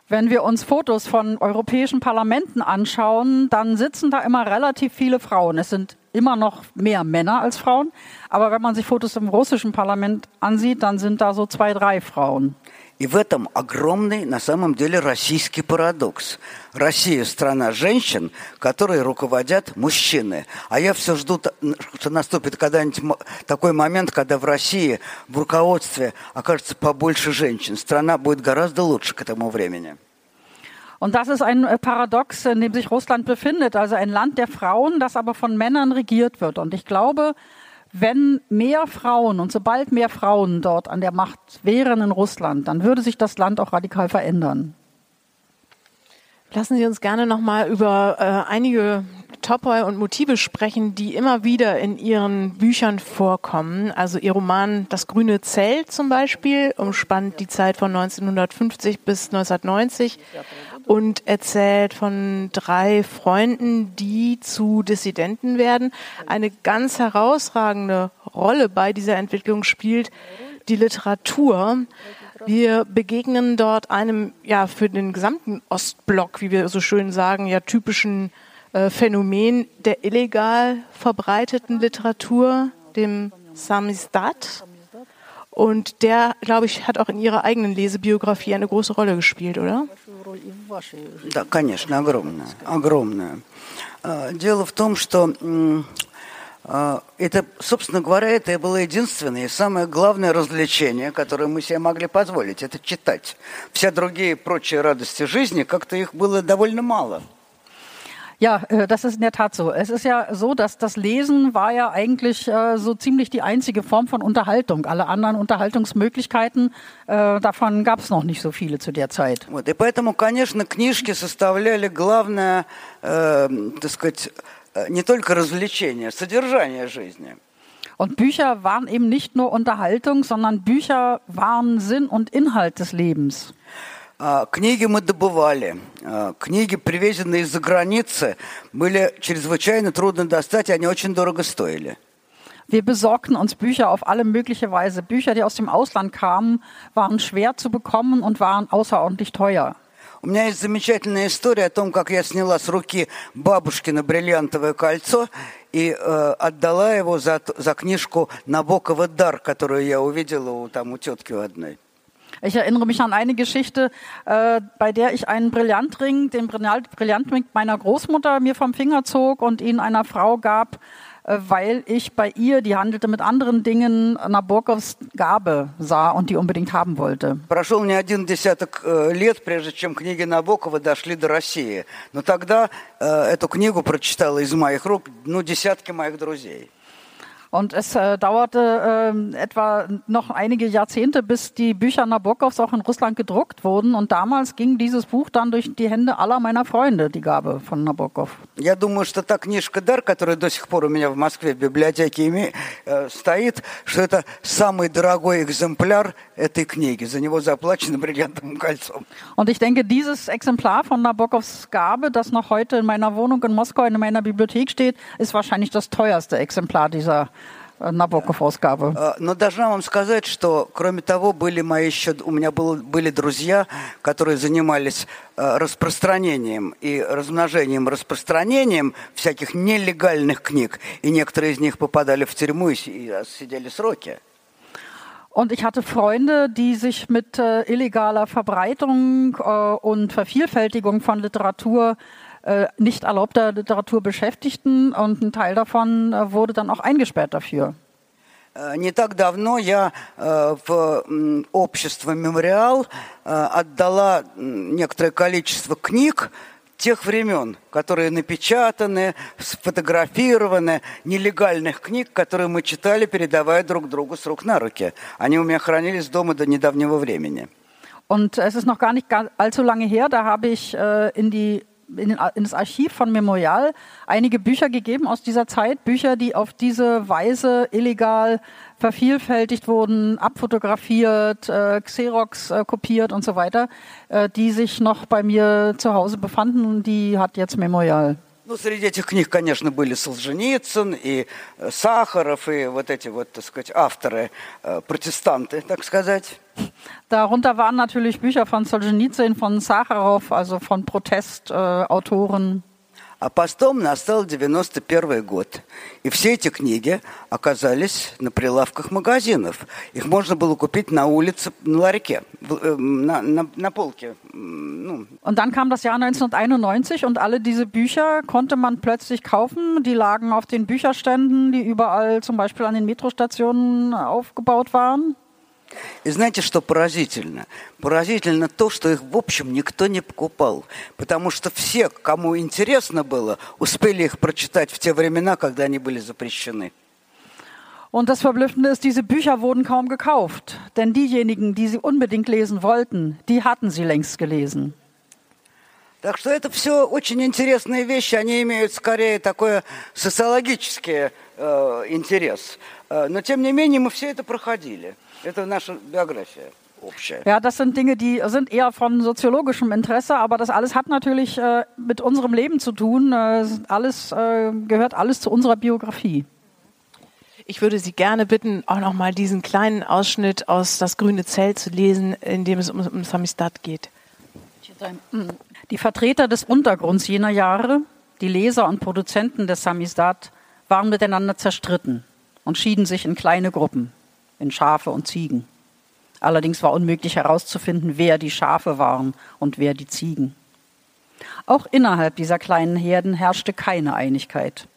Wenn wir uns Fotos von europäischen Parlamenten anschauen, dann sitzen da immer relativ viele Frauen. Es sind immer noch mehr Männer als Frauen. Aber wenn man sich Fotos im russischen Parlament ansieht, dann sind da so zwei, drei Frauen. И в этом огромный, на самом деле, российский парадокс. Россия – страна женщин, которые руководят мужчины. А я все жду, что наступит когда-нибудь такой момент, когда в России в руководстве окажется побольше женщин. Страна будет гораздо лучше к этому времени. Und das ist ein Paradox, in dem sich Russland befindet. Also ein Land der Frauen, das aber von Männern regiert wird. Und ich glaube, wenn mehr Frauen und sobald mehr Frauen dort an der Macht wären in Russland, dann würde sich das Land auch radikal verändern. Lassen Sie uns gerne nochmal über äh, einige Topoi und Motive sprechen, die immer wieder in Ihren Büchern vorkommen. Also Ihr Roman Das grüne Zelt zum Beispiel umspannt die Zeit von neunzehnhundertfünfzig bis neunzehnhundertneunzig und erzählt von drei Freunden, die zu Dissidenten werden. Eine ganz herausragende Rolle bei dieser Entwicklung spielt die Literatur. Wir begegnen dort einem, ja, für den gesamten Ostblock, wie wir so schön sagen, ja, typischen äh, Phänomen der illegal verbreiteten Literatur, dem Samizdat. Und der, glaube ich, hat auch in Ihrer eigenen Lesebiografie eine große Rolle gespielt, oder? Да, конечно, огромная, огромная. Дело в том, что это, собственно говоря, это и было единственное и самое главное развлечение, которое мы себе могли позволить, это читать. Все другие прочие радости жизни, как-то их было довольно мало. Ja, das ist in der Tat so. Es ist ja so, dass das Lesen war ja eigentlich äh, so ziemlich die einzige Form von Unterhaltung. Alle anderen Unterhaltungsmöglichkeiten, äh, davon gab es noch nicht so viele zu der Zeit. Вот, и поэтому, конечно, книжки составляли главное, э, так сказать, не только развлечение, содержание жизни. Und Bücher waren eben nicht nur Unterhaltung, sondern Bücher waren Sinn und Inhalt des Lebens. Книги мы добывали. Книги, привезенные из-за границы, были чрезвычайно трудно достать, и они очень дорого стоили. Wir besorgten uns Bücher auf alle mögliche Weise. Bücher, die aus dem Ausland kamen, waren schwer zu bekommen und waren außerordentlich teuer. У меня есть замечательная история о том, как я сняла с руки бабушкино бриллиантовое кольцо и э, отдала его за, за книжку Набокова «Дар», которую я увидела у, там, у тетки одной. Ich erinnere mich an eine Geschichte, äh, bei der ich einen Brillantring, den Brillantring meiner Großmutter mir vom Finger zog und ihn einer Frau gab, äh, weil ich bei ihr, die handelte mit anderen Dingen, Nabokovs Gabe sah und die unbedingt haben wollte. Прошел не один десяток лет, прежде чем книги Набокова дошли до России. Но тогда эту книгу прочитала из моих рук, ну, десятки моих друзей. Und es äh, dauerte äh, etwa noch einige Jahrzehnte, bis die Bücher Nabokovs auch in Russland gedruckt wurden. Und damals ging dieses Buch dann durch die Hände aller meiner Freunde, die Gabe von Nabokov. Я думаю, что та книжка «Дар», которая до сих пор у меня в Москве в библиотеке стоит, что это самый дорогой экземпляр этой книги. За него заплачено бриллиантовым кольцом. Und ich denke, dieses Exemplar von Nabokovs Gabe, das noch heute in meiner Wohnung in Moskau in meiner Bibliothek steht, ist wahrscheinlich das teuerste Exemplar dieser Набоков-Ausgabe. Но должна вам сказать, что кроме того были мои еще, у меня был, были друзья, которые занимались распространением и размножением, распространением всяких нелегальных книг, и некоторые из них попадали в тюрьму и, и сидели сроки. Und ich hatte Freunde, die sich mit äh, illegaler Verbreitung äh, und Vervielfältigung von Literatur nicht erlaubter Literatur beschäftigten und ein Teil davon wurde dann auch eingesperrt dafür. Не так давно я в общество «Мемориал» отдала некоторое количество книг тех времен, которые напечатаны, сфотографированы, нелегальных книг, которые мы читали, передавая друг другу с рук на руки. Они у меня хранились дома до недавнего времени. Und es ist noch gar nicht allzu lange her, da habe ich äh, in, die, in, den, in das Archiv von Memorial einige Bücher gegeben aus dieser Zeit. Bücher, die auf diese Weise illegal vervielfältigt wurden, abfotografiert, äh, Xerox äh, kopiert und so weiter, äh, die sich noch bei mir zu Hause befanden und die hat jetzt Memorial. Ну, среди этих книг, конечно, были Солженицын и Сахаров, и вот эти вот, так сказать, авторы, протестанты, так сказать. Darunter waren natürlich Bücher von Solzhenitsyn, von Sacharow, also von Protestautoren. А потом настал девяносто первый год, и все эти книги оказались на прилавках магазинов. Их можно было купить на улице, на ларьке, на, на, на полке. Ну. Und dann kam das Jahr neunzehnhunderteinundneunzig und alle diese Bücher konnte man plötzlich kaufen. Die lagen auf den Bücherständen, die überall zum Beispiel an den Metrostationen aufgebaut waren. И знаете, что поразительно? Поразительно то, что их, в общем, никто не покупал. Потому что все, кому интересно было, успели их прочитать в те времена, когда они были запрещены. Und das Verblüffende ist, diese Bücher wurden kaum gekauft. Denn diejenigen, die sie unbedingt lesen wollten, die hatten sie längst gelesen. Так что это все очень интересные вещи. Они имеют скорее такой социологический э, интерес. Но, тем не менее, мы все это проходили. Это наша биография общая. Ja, das sind Dinge, die sind eher von soziologischem Interesse, aber das alles hat natürlich äh, mit unserem Leben zu tun. Äh, alles äh, gehört alles zu unserer Biografie. Ich würde Sie gerne bitten, auch nochmal diesen kleinen Ausschnitt aus Das grüne Zelt zu lesen, in dem es um, um Samizdat geht. Die Vertreter des Untergrunds jener Jahre, die Leser und Produzenten des Samizdat, waren miteinander zerstritten und schieden sich in kleine Gruppen, in Schafe und Ziegen. Allerdings war unmöglich herauszufinden, wer die Schafe waren und wer die Ziegen. Auch innerhalb dieser kleinen Herden herrschte keine Einigkeit.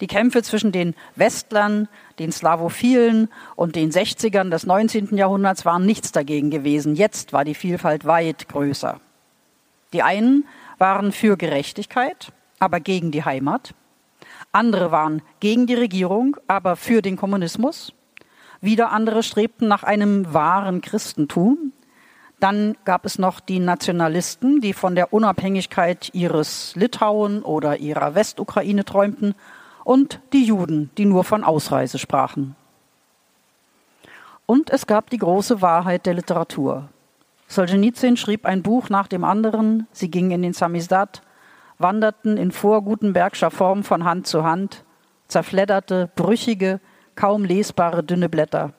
Die Kämpfe zwischen den Westlern, den Slawophilen und den Sechzigern des neunzehnten Jahrhunderts waren nichts dagegen gewesen. Jetzt war die Vielfalt weit größer. Die einen waren für Gerechtigkeit, aber gegen die Heimat. Andere waren gegen die Regierung, aber für den Kommunismus. Wieder andere strebten nach einem wahren Christentum. Dann gab es noch die Nationalisten, die von der Unabhängigkeit ihres Litauen oder ihrer Westukraine träumten, und die Juden, die nur von Ausreise sprachen. Und es gab die große Wahrheit der Literatur. Solzhenitsyn schrieb ein Buch nach dem anderen, sie gingen in den Samizdat, wanderten in vorgutenbergscher Form von Hand zu Hand, zerfledderte, brüchige, kaum lesbare dünne Blätter.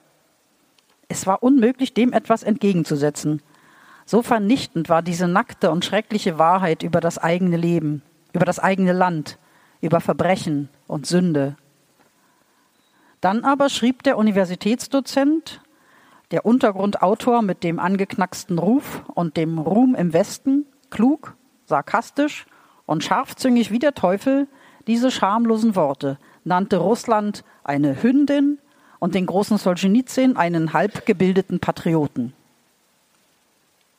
Es war unmöglich, dem etwas entgegenzusetzen. So vernichtend war diese nackte und schreckliche Wahrheit über das eigene Leben, über das eigene Land, über Verbrechen und Sünde. Dann aber schrieb der Universitätsdozent, der Untergrundautor mit dem angeknacksten Ruf und dem Ruhm im Westen, klug, sarkastisch und scharfzüngig wie der Teufel, diese schamlosen Worte, nannte Russland eine Hündin und den großen Solzhenitsyn einen halbgebildeten Patrioten.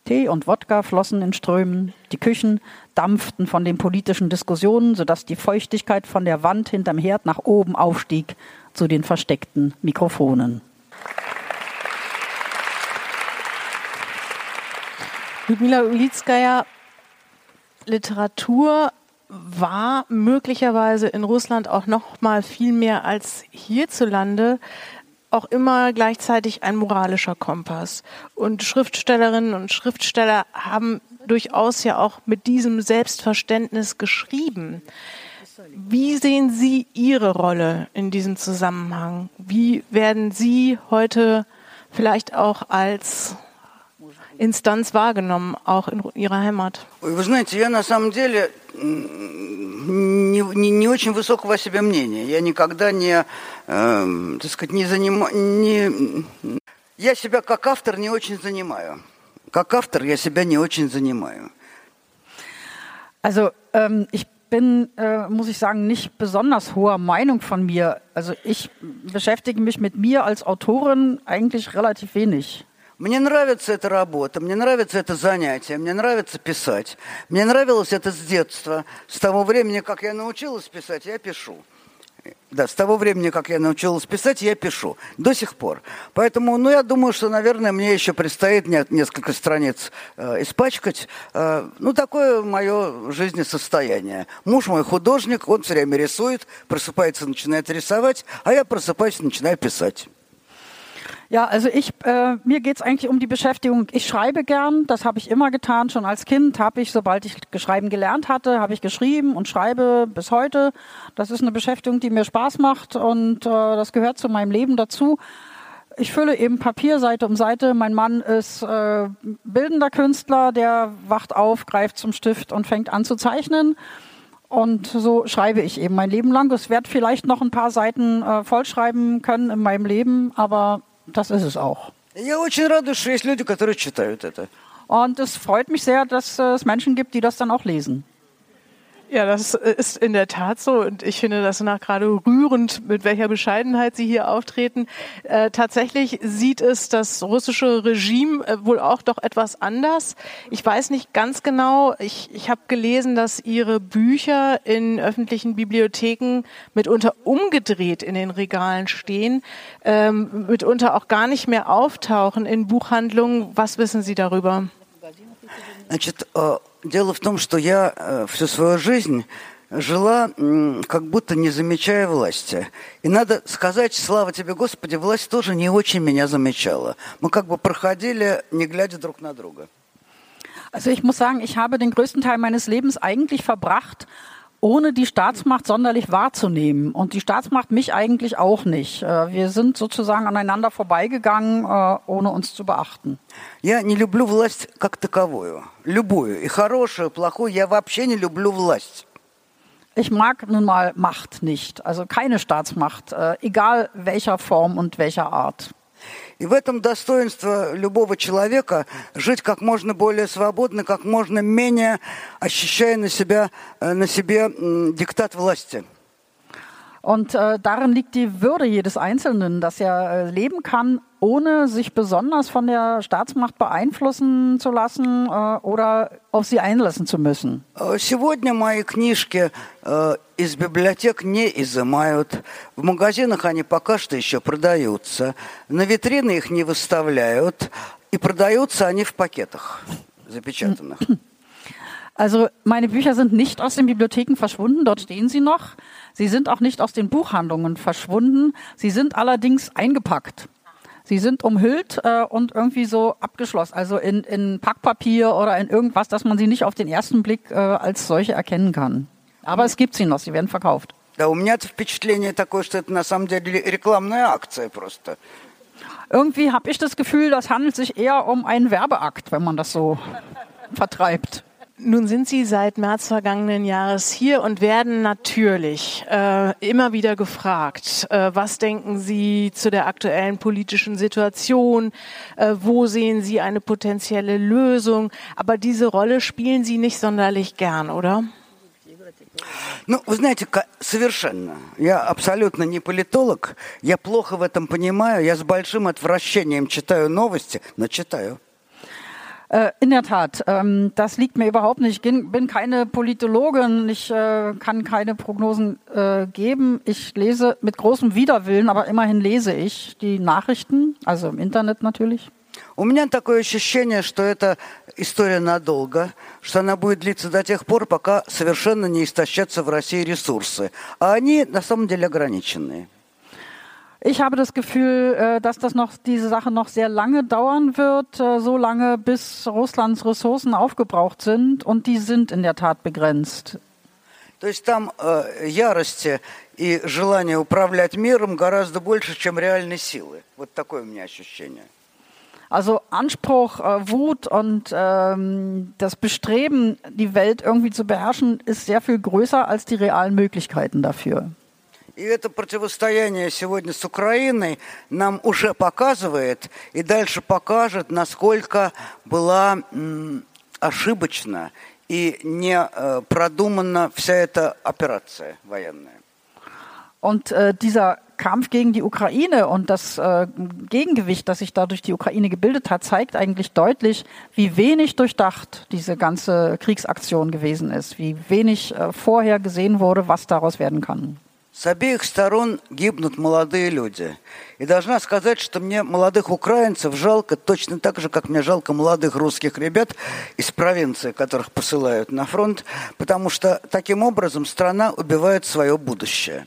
Tee und Wodka flossen in Strömen, die Küchen dampften von den politischen Diskussionen, sodass die Feuchtigkeit von der Wand hinterm Herd nach oben aufstieg zu den versteckten Mikrofonen. Ljudmila Ulitzkaja, Literatur war möglicherweise in Russland auch noch mal viel mehr als hierzulande auch immer gleichzeitig ein moralischer Kompass. Und Schriftstellerinnen und Schriftsteller haben durchaus ja auch mit diesem Selbstverständnis geschrieben. Wie sehen Sie Ihre Rolle in diesem Zusammenhang? Wie werden Sie heute vielleicht auch als Instanz wahrgenommen, auch in ihrer Heimat? Вы знаете, я на самом деле не, не, не очень высокого о себе мнения. Я никогда не, э, так сказать, не занимаю... Не... Я себя как автор не очень занимаю. Как автор я себя не очень занимаю. Also, ähm, ich bin, äh, muss ich sagen, nicht besonders hoher Meinung von mir. Also ich beschäftige mich mit mir als Autorin eigentlich relativ wenig. Мне нравится эта работа, мне нравится это занятие, мне нравится писать. Мне нравилось это с детства. С того времени, как я научилась писать, я пишу. Да, с того времени, как я научилась писать, я пишу. До сих пор. Поэтому, ну, я думаю, что, наверное, мне еще предстоит несколько страниц э, испачкать. Э, ну, такое мое жизнесостояние. Муж мой художник, он все время рисует, просыпается, начинает рисовать, а я просыпаюсь, начинаю писать. Ja, also ich, äh, mir geht's eigentlich um die Beschäftigung. Ich schreibe gern, das habe ich immer getan. Schon als Kind habe ich, sobald ich schreiben gelernt hatte, habe ich geschrieben und schreibe bis heute. Das ist eine Beschäftigung, die mir Spaß macht und äh, das gehört zu meinem Leben dazu. Ich fülle eben Papier Seite um Seite. Mein Mann ist äh, bildender Künstler, der wacht auf, greift zum Stift und fängt an zu zeichnen. Und so schreibe ich eben mein Leben lang. Ich werde vielleicht noch ein paar Seiten äh, vollschreiben können in meinem Leben, aber... Das ist es auch. Und es freut mich sehr, dass es Menschen gibt, die das dann auch lesen. Ja, das ist in der Tat so. Und ich finde das gerade rührend, mit welcher Bescheidenheit Sie hier auftreten. Äh, tatsächlich sieht es das russische Regime äh, wohl auch doch etwas anders. Ich weiß nicht ganz genau. Ich, ich habe gelesen, dass Ihre Bücher in öffentlichen Bibliotheken mitunter umgedreht in den Regalen stehen, ähm, mitunter auch gar nicht mehr auftauchen in Buchhandlungen. Was wissen Sie darüber? Дело в том, что я всю свою жизнь жила, как будто не замечая власти. И надо сказать, слава тебе, Господи, власть тоже не очень меня замечала. Мы как бы проходили, не глядя друг на друга. Also ich muss sagen, ich habe den größten Teil meines Lebens eigentlich verbracht, ohne die Staatsmacht sonderlich wahrzunehmen. Und die Staatsmacht mich eigentlich auch nicht. Wir sind sozusagen aneinander vorbeigegangen, ohne uns zu beachten. Я не люблю власть как таковую. Любую. И хорошую, плохую. Я вообще не люблю власть. Ich mag nun mal Macht nicht. Also keine Staatsmacht. Egal welcher Form und welcher Art. И в этом достоинство любого человека жить как можно более свободно, как можно менее ощущая на себя, на себе диктат власти. Und äh, darin liegt die Würde jedes Einzelnen, dass er äh, leben kann, ohne sich besonders von der Staatsmacht beeinflussen zu lassen äh, oder auf sie einlassen zu müssen. Сегодня мои книжки äh, из библиотек не изымают. В магазинах они пока что еще продаются. На витрины их не выставляют. И продаются они в пакетах запечатанных. Also meine Bücher sind nicht aus den Bibliotheken verschwunden, dort stehen sie noch. Sie sind auch nicht aus den Buchhandlungen verschwunden. Sie sind allerdings eingepackt. Sie sind umhüllt äh, und irgendwie so abgeschlossen. Also in, in Packpapier oder in irgendwas, dass man sie nicht auf den ersten Blick äh, als solche erkennen kann. Aber es gibt sie noch, sie werden verkauft. Ja, у меня впечатление такое, что это на самом деле рекламная акция просто. Irgendwie habe ich das Gefühl, das handelt sich eher um einen Werbeakt, wenn man das so vertreibt. Nun sind Sie seit März vergangenen Jahres hier und werden natürlich äh, immer wieder gefragt, äh, was denken Sie zu der aktuellen politischen Situation, äh, wo sehen Sie eine potenzielle Lösung, aber diese Rolle spielen Sie nicht sonderlich gern, oder? Ну, вы знаете, совершенно. Я абсолютно не политолог, я плохо в этом понимаю, я с большим отвращением читаю новости, но читаю. In der Tat, das liegt mir überhaupt nicht. Ich bin keine Politologin, ich kann keine Prognosen geben. Ich lese mit großem Widerwillen, aber immerhin lese ich die Nachrichten, also im Internet natürlich. У меня такое ощущение, что эта история надолго, что она будет длиться до тех пор, пока совершенно не истощатся в России ресурсы. А они на самом деле ограниченные. Ich habe das Gefühl, dass das noch, diese Sache noch sehr lange dauern wird, so lange, bis Russlands Ressourcen aufgebraucht sind. Und die sind in der Tat begrenzt. То есть там ярости и желание управлять миром гораздо больше, чем реальной силы. Вот такое у меня ощущение. Also Anspruch, Wut und ähm, das Bestreben, die Welt irgendwie zu beherrschen, ist sehr viel größer als die realen Möglichkeiten dafür. И это противостояние сегодня с Украиной нам уже показывает и дальше покажет, насколько была м, ошибочна и не продумана вся эта операция военная. Und äh, dieser Kampf gegen die Ukraine und das äh, Gegengewicht, das sich dadurch die Ukraine gebildet hat, zeigt eigentlich deutlich, wie wenig durchdacht diese ganze Kriegsaktion gewesen ist, wie wenig äh, vorher gesehen wurde, was daraus werden kann. С обеих сторон гибнут молодые люди. И должна сказать, что мне молодых украинцев жалко точно так же, как мне жалко молодых русских ребят из провинции, которых посылают на фронт, потому что таким образом страна убивает свое будущее.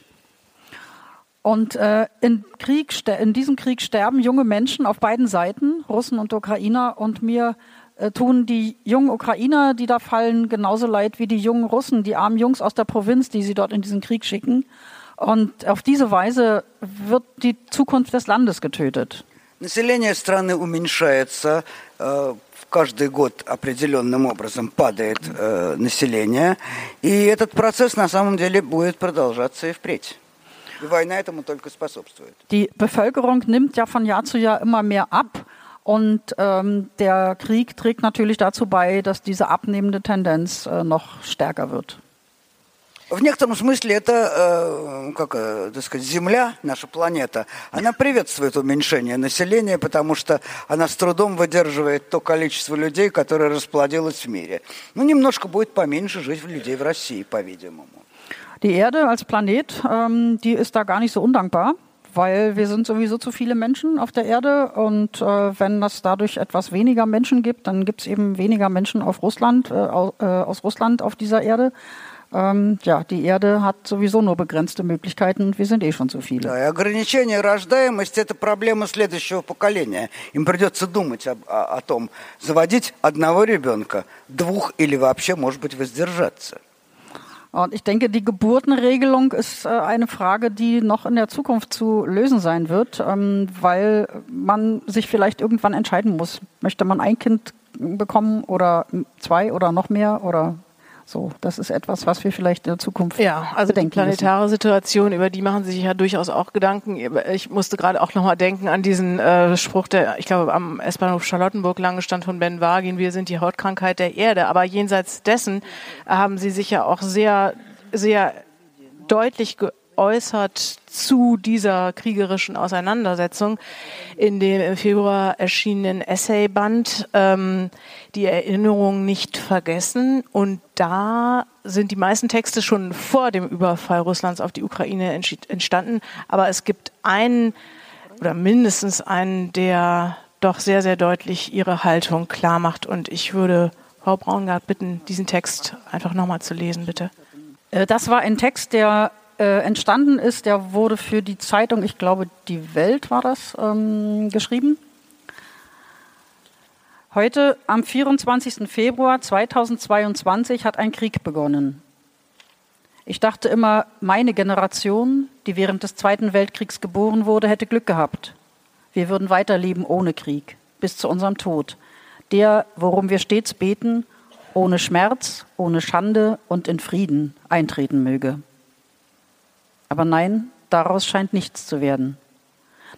Und äh, in, Krieg, in diesem Krieg sterben junge Menschen auf beiden Seiten, Russen und Ukrainer. Und mir äh, tun die jungen Ukrainer, die da fallen, genauso leid wie die jungen Russen, die armen Jungs aus der Provinz, die sie dort in diesen Krieg schicken. Und auf diese Weise wird die Zukunft des Landes getötet. Население страны уменьшается. Каждый год определенным образом падает население. И этот процесс на самом деле будет продолжаться и впредь. Die Bevölkerung nimmt ja von Jahr zu Jahr immer mehr ab und ähm, der Krieg trägt natürlich dazu bei, dass diese abnehmende Tendenz äh, noch stärker wird. В некотором смысле это, как так сказать, Земля, наша планета, она приветствует уменьшение населения, потому что она с трудом выдерживает то количество людей, которое расплодилось в мире. Ну, немножко будет поменьше жить людей в России, по-видимому. Die Erde als Planet, ähm, die ist da gar nicht so undankbar, weil wir sind sowieso zu viele Menschen auf der Erde und äh, wenn es dadurch etwas weniger Menschen gibt, dann gibt es eben weniger Menschen auf Russland, äh, aus, äh, aus Russland auf dieser Erde. Ähm, ja, die Erde hat sowieso nur begrenzte Möglichkeiten und wir sind eh schon zu viele. Ja, ограничение рождаемости – это проблема следующего поколения. Им придется думать об, о, о том, заводить одного ребенка, двух или вообще, может быть, воздержаться. Und ich denke, die Geburtenregelung ist eine Frage, die noch in der Zukunft zu lösen sein wird, weil man sich vielleicht irgendwann entscheiden muss. Möchte man ein Kind bekommen oder zwei oder noch mehr oder so? Das ist etwas, was wir vielleicht in der Zukunft bedenken müssen. Ja, also die planetare Situation, über die machen Sie sich ja durchaus auch Gedanken. Ich musste gerade auch nochmal denken an diesen äh, Spruch, der, ich glaube, am S-Bahnhof Charlottenburg lange stand von Ben Wagin, wir sind die Hautkrankheit der Erde. Aber jenseits dessen haben Sie sich ja auch sehr, sehr deutlich geäußert zu dieser kriegerischen Auseinandersetzung in dem im Februar erschienenen Essayband ähm, Die Erinnerung nicht vergessen. Und da sind die meisten Texte schon vor dem Überfall Russlands auf die Ukraine entstanden. Aber es gibt einen oder mindestens einen, der doch sehr, sehr deutlich ihre Haltung klar macht. Und ich würde Frau Braungardt bitten, diesen Text einfach nochmal zu lesen, bitte. Das war ein Text, der Äh, entstanden ist, der wurde für die Zeitung, ich glaube, Die Welt war das, ähm, geschrieben. Heute, am vierundzwanzigsten Februar zweitausendzweiundzwanzig, hat ein Krieg begonnen. Ich dachte immer, meine Generation, die während des Zweiten Weltkriegs geboren wurde, hätte Glück gehabt. Wir würden weiterleben ohne Krieg, bis zu unserem Tod. Der, worum wir stets beten, ohne Schmerz, ohne Schande und in Frieden eintreten möge. Aber nein, daraus scheint nichts zu werden.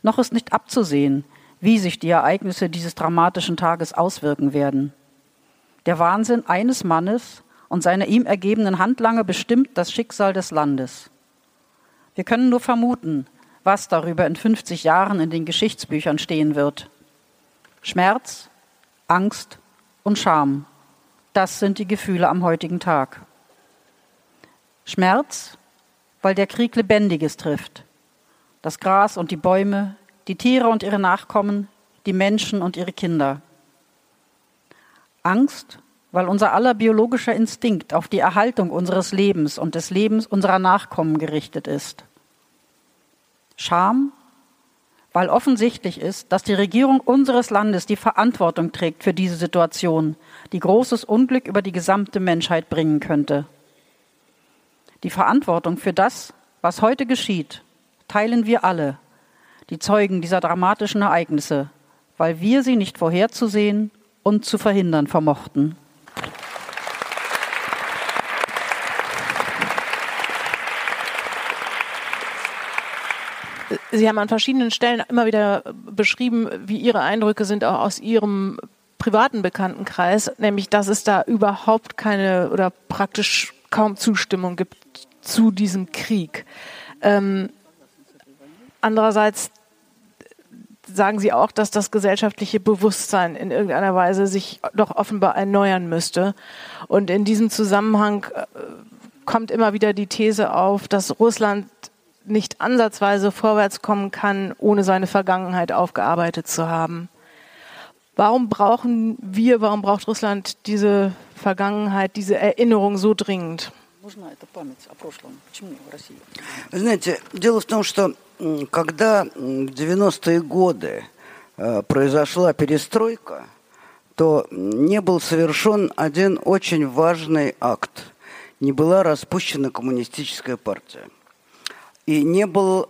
Noch ist nicht abzusehen, wie sich die Ereignisse dieses dramatischen Tages auswirken werden. Der Wahnsinn eines Mannes und seiner ihm ergebenen Handlanger bestimmt das Schicksal des Landes. Wir können nur vermuten, was darüber in fünfzig Jahren in den Geschichtsbüchern stehen wird. Schmerz, Angst und Scham, das sind die Gefühle am heutigen Tag. Schmerz, weil der Krieg Lebendiges trifft. Das Gras und die Bäume, die Tiere und ihre Nachkommen, die Menschen und ihre Kinder. Angst, weil unser aller biologischer Instinkt auf die Erhaltung unseres Lebens und des Lebens unserer Nachkommen gerichtet ist. Scham, weil offensichtlich ist, dass die Regierung unseres Landes die Verantwortung trägt für diese Situation, die großes Unglück über die gesamte Menschheit bringen könnte. Die Verantwortung für das, was heute geschieht, teilen wir alle, die Zeugen dieser dramatischen Ereignisse, weil wir sie nicht vorherzusehen und zu verhindern vermochten. Sie haben an verschiedenen Stellen immer wieder beschrieben, wie Ihre Eindrücke sind, auch aus Ihrem privaten Bekanntenkreis, nämlich dass es da überhaupt keine oder praktisch kaum Zustimmung gibt zu diesem Krieg. Ähm, andererseits sagen Sie auch, dass das gesellschaftliche Bewusstsein in irgendeiner Weise sich doch offenbar erneuern müsste. Und in diesem Zusammenhang äh, kommt immer wieder die These auf, dass Russland nicht ansatzweise vorwärts kommen kann, ohne seine Vergangenheit aufgearbeitet zu haben. Warum brauchen wir, warum braucht Russland diese Vergangenheit, diese Erinnerung so dringend? Знаете, дело в том, что когда в девяностые годы произошла перестройка, то не был совершен один очень важный акт. Не была распущена коммунистическая партия. И не была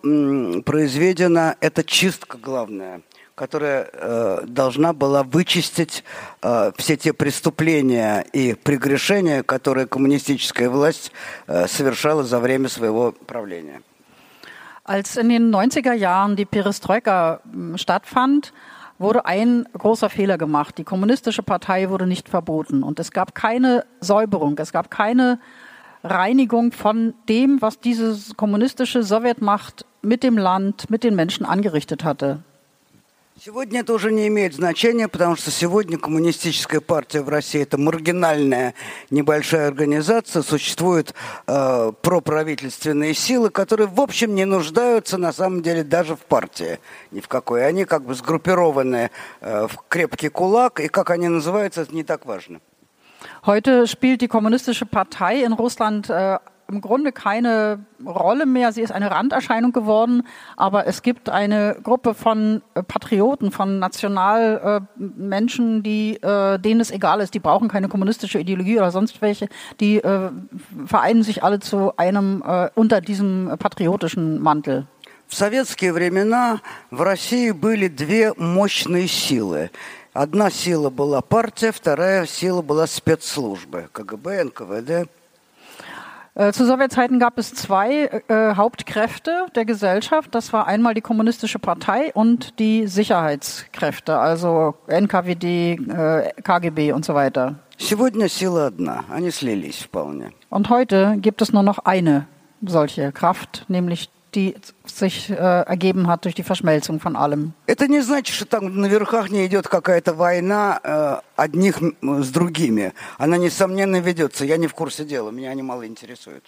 произведена эта чистка главная, которая э, должна была вычистить э, все те преступления и прегрешения, которые коммунистическая власть э, совершала за время своего правления. Als in den neunziger Jahren die Perestroika stattfand, wurde ein großer Fehler gemacht. Die kommunistische Partei wurde nicht verboten und es gab keine Säuberung, es gab keine Reinigung von dem, was diese kommunistische Sowjetmacht mit dem Land, mit den Menschen angerichtet hatte. Сегодня это уже не имеет значения, потому что сегодня коммунистическая партия в России – это маргинальная небольшая организация, существуют э, проправительственные силы, которые, в общем, не нуждаются, на самом деле, даже в партии ни в какой. Они как бы сгруппированы э, в крепкий кулак, и как они называются, это не так важно. Heute spielt die kommunistische Partei in Russland äh, im Grunde keine Rolle mehr. Sie ist eine Randerscheinung geworden, aber es gibt eine Gruppe von Patrioten, von Nationalmenschen, äh, die, äh, denen es egal ist. Die brauchen keine kommunistische Ideologie oder sonst welche. Die äh, vereinen sich alle zu einem äh, unter diesem patriotischen Mantel. В советские времена в России были две мощные силы. Одна сила была партия, вторая сила была спецслужбы, КГБ, N K W D. Zu Sowjetzeiten gab es zwei äh, Hauptkräfte der Gesellschaft. Das war einmal die kommunistische Partei und die Sicherheitskräfte, also N K W D, äh, K G B und so weiter. Сегодня сила одна, они слились вполне. Und heute gibt es nur noch eine solche Kraft, nämlich die sich äh, ergeben hat durch die Verschmelzung von allem. Это не значит, что там наверхах не идет какая-то война одних с другими. Она несомненно ведется. Я не в курсе дела, меня они мало интересуют.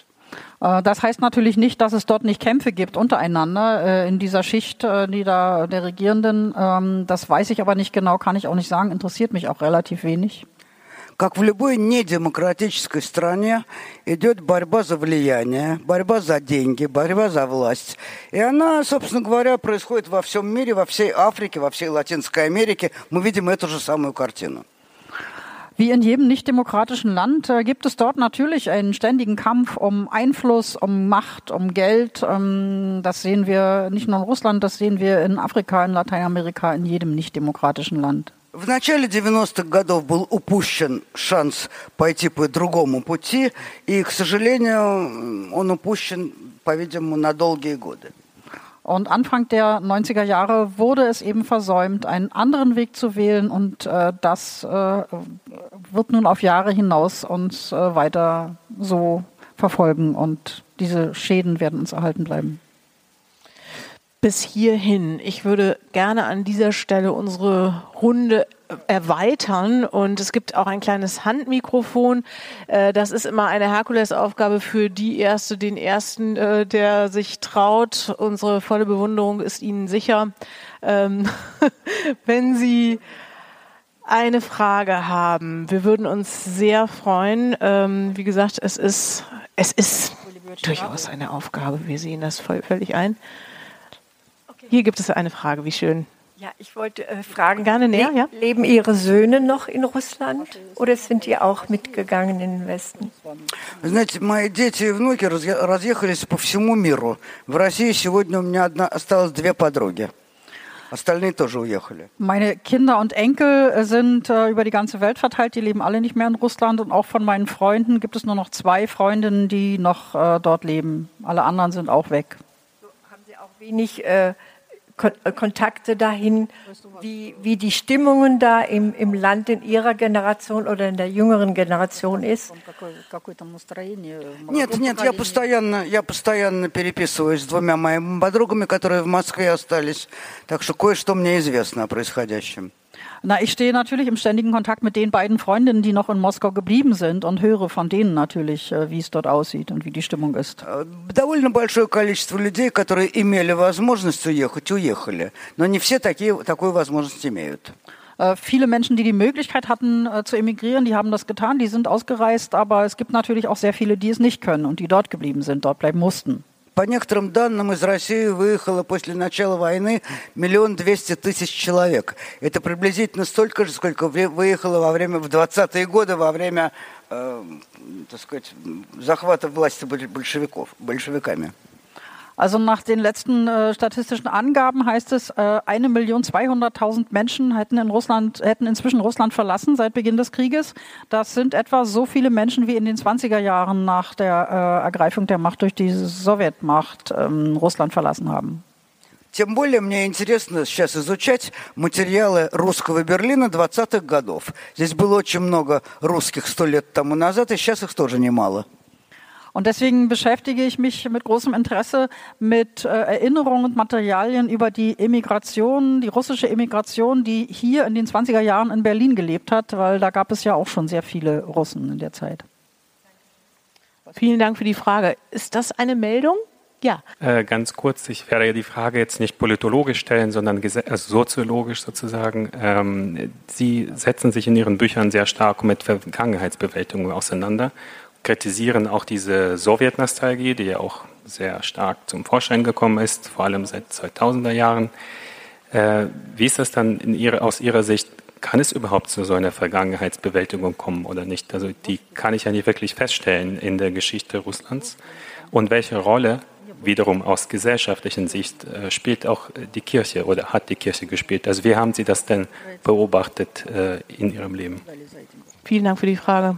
Das heißt natürlich nicht, dass es dort nicht Kämpfe gibt untereinander äh, in dieser Schicht äh, die da, der Regierenden. Ähm, das weiß ich aber nicht genau, kann ich auch nicht sagen. Interessiert mich auch relativ wenig. Как в любой недемократической стране идет борьба за влияние, борьба за деньги, борьба за власть. И она, собственно говоря, происходит во всем мире, во всей Африке, во всей Латинской Америке. Мы видим эту же самую картину. Wie in jedem nichtdemokratischen Land äh, gibt es dort natürlich einen ständigen Kampf um Einfluss, um Macht, um Geld. Ähm, das sehen wir nicht nur in Russland, das sehen wir in Afrika, in Lateinamerika, in jedem nichtdemokratischen Land. В начале девяностых годов был упущен шанс пойти по другому пути, и, к сожалению, он упущен, по-видимому, на долгие годы. Und Anfang der neunziger Jahre wurde es eben versäumt, einen anderen Weg zu wählen, und äh, das äh, wird nun auf Jahre hinaus uns äh, weiter so verfolgen, und diese Schäden werden uns erhalten bleiben. Bis hierhin. Ich würde gerne an dieser Stelle unsere Runde erweitern, und es gibt auch ein kleines Handmikrofon. Das ist immer eine Herkulesaufgabe für die Erste, den Ersten, der sich traut. Unsere volle Bewunderung ist Ihnen sicher. Wenn Sie eine Frage haben, wir würden uns sehr freuen. Wie gesagt, es ist, es ist durchaus eine Aufgabe. Wir sehen das völlig ein. Hier gibt es eine Frage, wie schön. Ja, ich wollte äh, fragen, gerne näher, ja? Leben Ihre Söhne noch in Russland oder sind die auch mitgegangen in den Westen? Знаете, мои дети и внуки разъехались по всему миру. В России сегодня у меня одна осталось две подруги. Остальные тоже уехали. Meine Kinder und Enkel sind äh, über die ganze Welt verteilt, die leben alle nicht mehr in Russland, und auch von meinen Freunden gibt es nur noch zwei Freundinnen, die noch äh, dort leben. Alle anderen sind auch weg. So, haben Sie auch wenig äh, Kon Kontakte dahin, wie, wie die Stimmungen da im, im Land in ihrer Generation oder in der jüngeren Generation ist? Нет, нет, я постоянно, я постоянно переписываюсь с двумя моими подругами, которые в Москве остались, так что кое-что мне известно о происходящем. Na, ich stehe natürlich im ständigen Kontakt mit den beiden Freundinnen, die noch in Moskau geblieben sind, und höre von denen natürlich, wie es dort aussieht und wie die Stimmung ist. Довольно большое количество людей, которые имели возможность уехать, уехали, но не все такие такую возможность имеют. Viele Menschen, die die Möglichkeit hatten zu emigrieren, die haben das getan, die sind ausgereist, aber es gibt natürlich auch sehr viele, die es nicht können und die dort geblieben sind, dort bleiben mussten. По некоторым данным, из России выехало после начала войны миллион двести тысяч человек. Это приблизительно столько же, сколько выехало во время, в двадцатые годы, во время, э, так сказать, захвата власти большевиков, большевиками. Also nach den letzten äh, statistischen Angaben heißt es, äh, eine Million zweihunderttausend Menschen hätten, in Russland, hätten inzwischen Russland verlassen seit Beginn des Krieges. Das sind etwa so viele Menschen wie in den zwanziger Jahren nach der äh, Ergreifung der Macht durch die Sowjetmacht ähm, Russland verlassen haben. Тем более мне интересно сейчас изучать материалы русского Берлина двадцатых годов. Здесь было очень много русских сто лет тому назад, и сейчас их тоже немало. Und deswegen beschäftige ich mich mit großem Interesse mit äh, Erinnerungen und Materialien über die Emigration, die russische Emigration, die hier in den zwanziger Jahren in Berlin gelebt hat, weil da gab es ja auch schon sehr viele Russen in der Zeit. Vielen Dank für die Frage. Ist das eine Meldung? Ja. Äh, ganz kurz, ich werde die Frage jetzt nicht politologisch stellen, sondern also soziologisch sozusagen. Ähm, Sie setzen sich in Ihren Büchern sehr stark mit Vergangenheitsbewältigung auseinander, kritisieren auch diese Sowjetnostalgie, die ja auch sehr stark zum Vorschein gekommen ist, vor allem seit zweitausender Jahren. Äh, wie ist das dann in ihre, aus Ihrer Sicht? Kann es überhaupt zu so einer Vergangenheitsbewältigung kommen oder nicht? Also die kann ich ja nicht wirklich feststellen in der Geschichte Russlands. Und welche Rolle wiederum aus gesellschaftlicher Sicht äh, spielt auch die Kirche oder hat die Kirche gespielt? Also wie haben Sie das denn beobachtet äh, in Ihrem Leben? Vielen Dank für die Frage.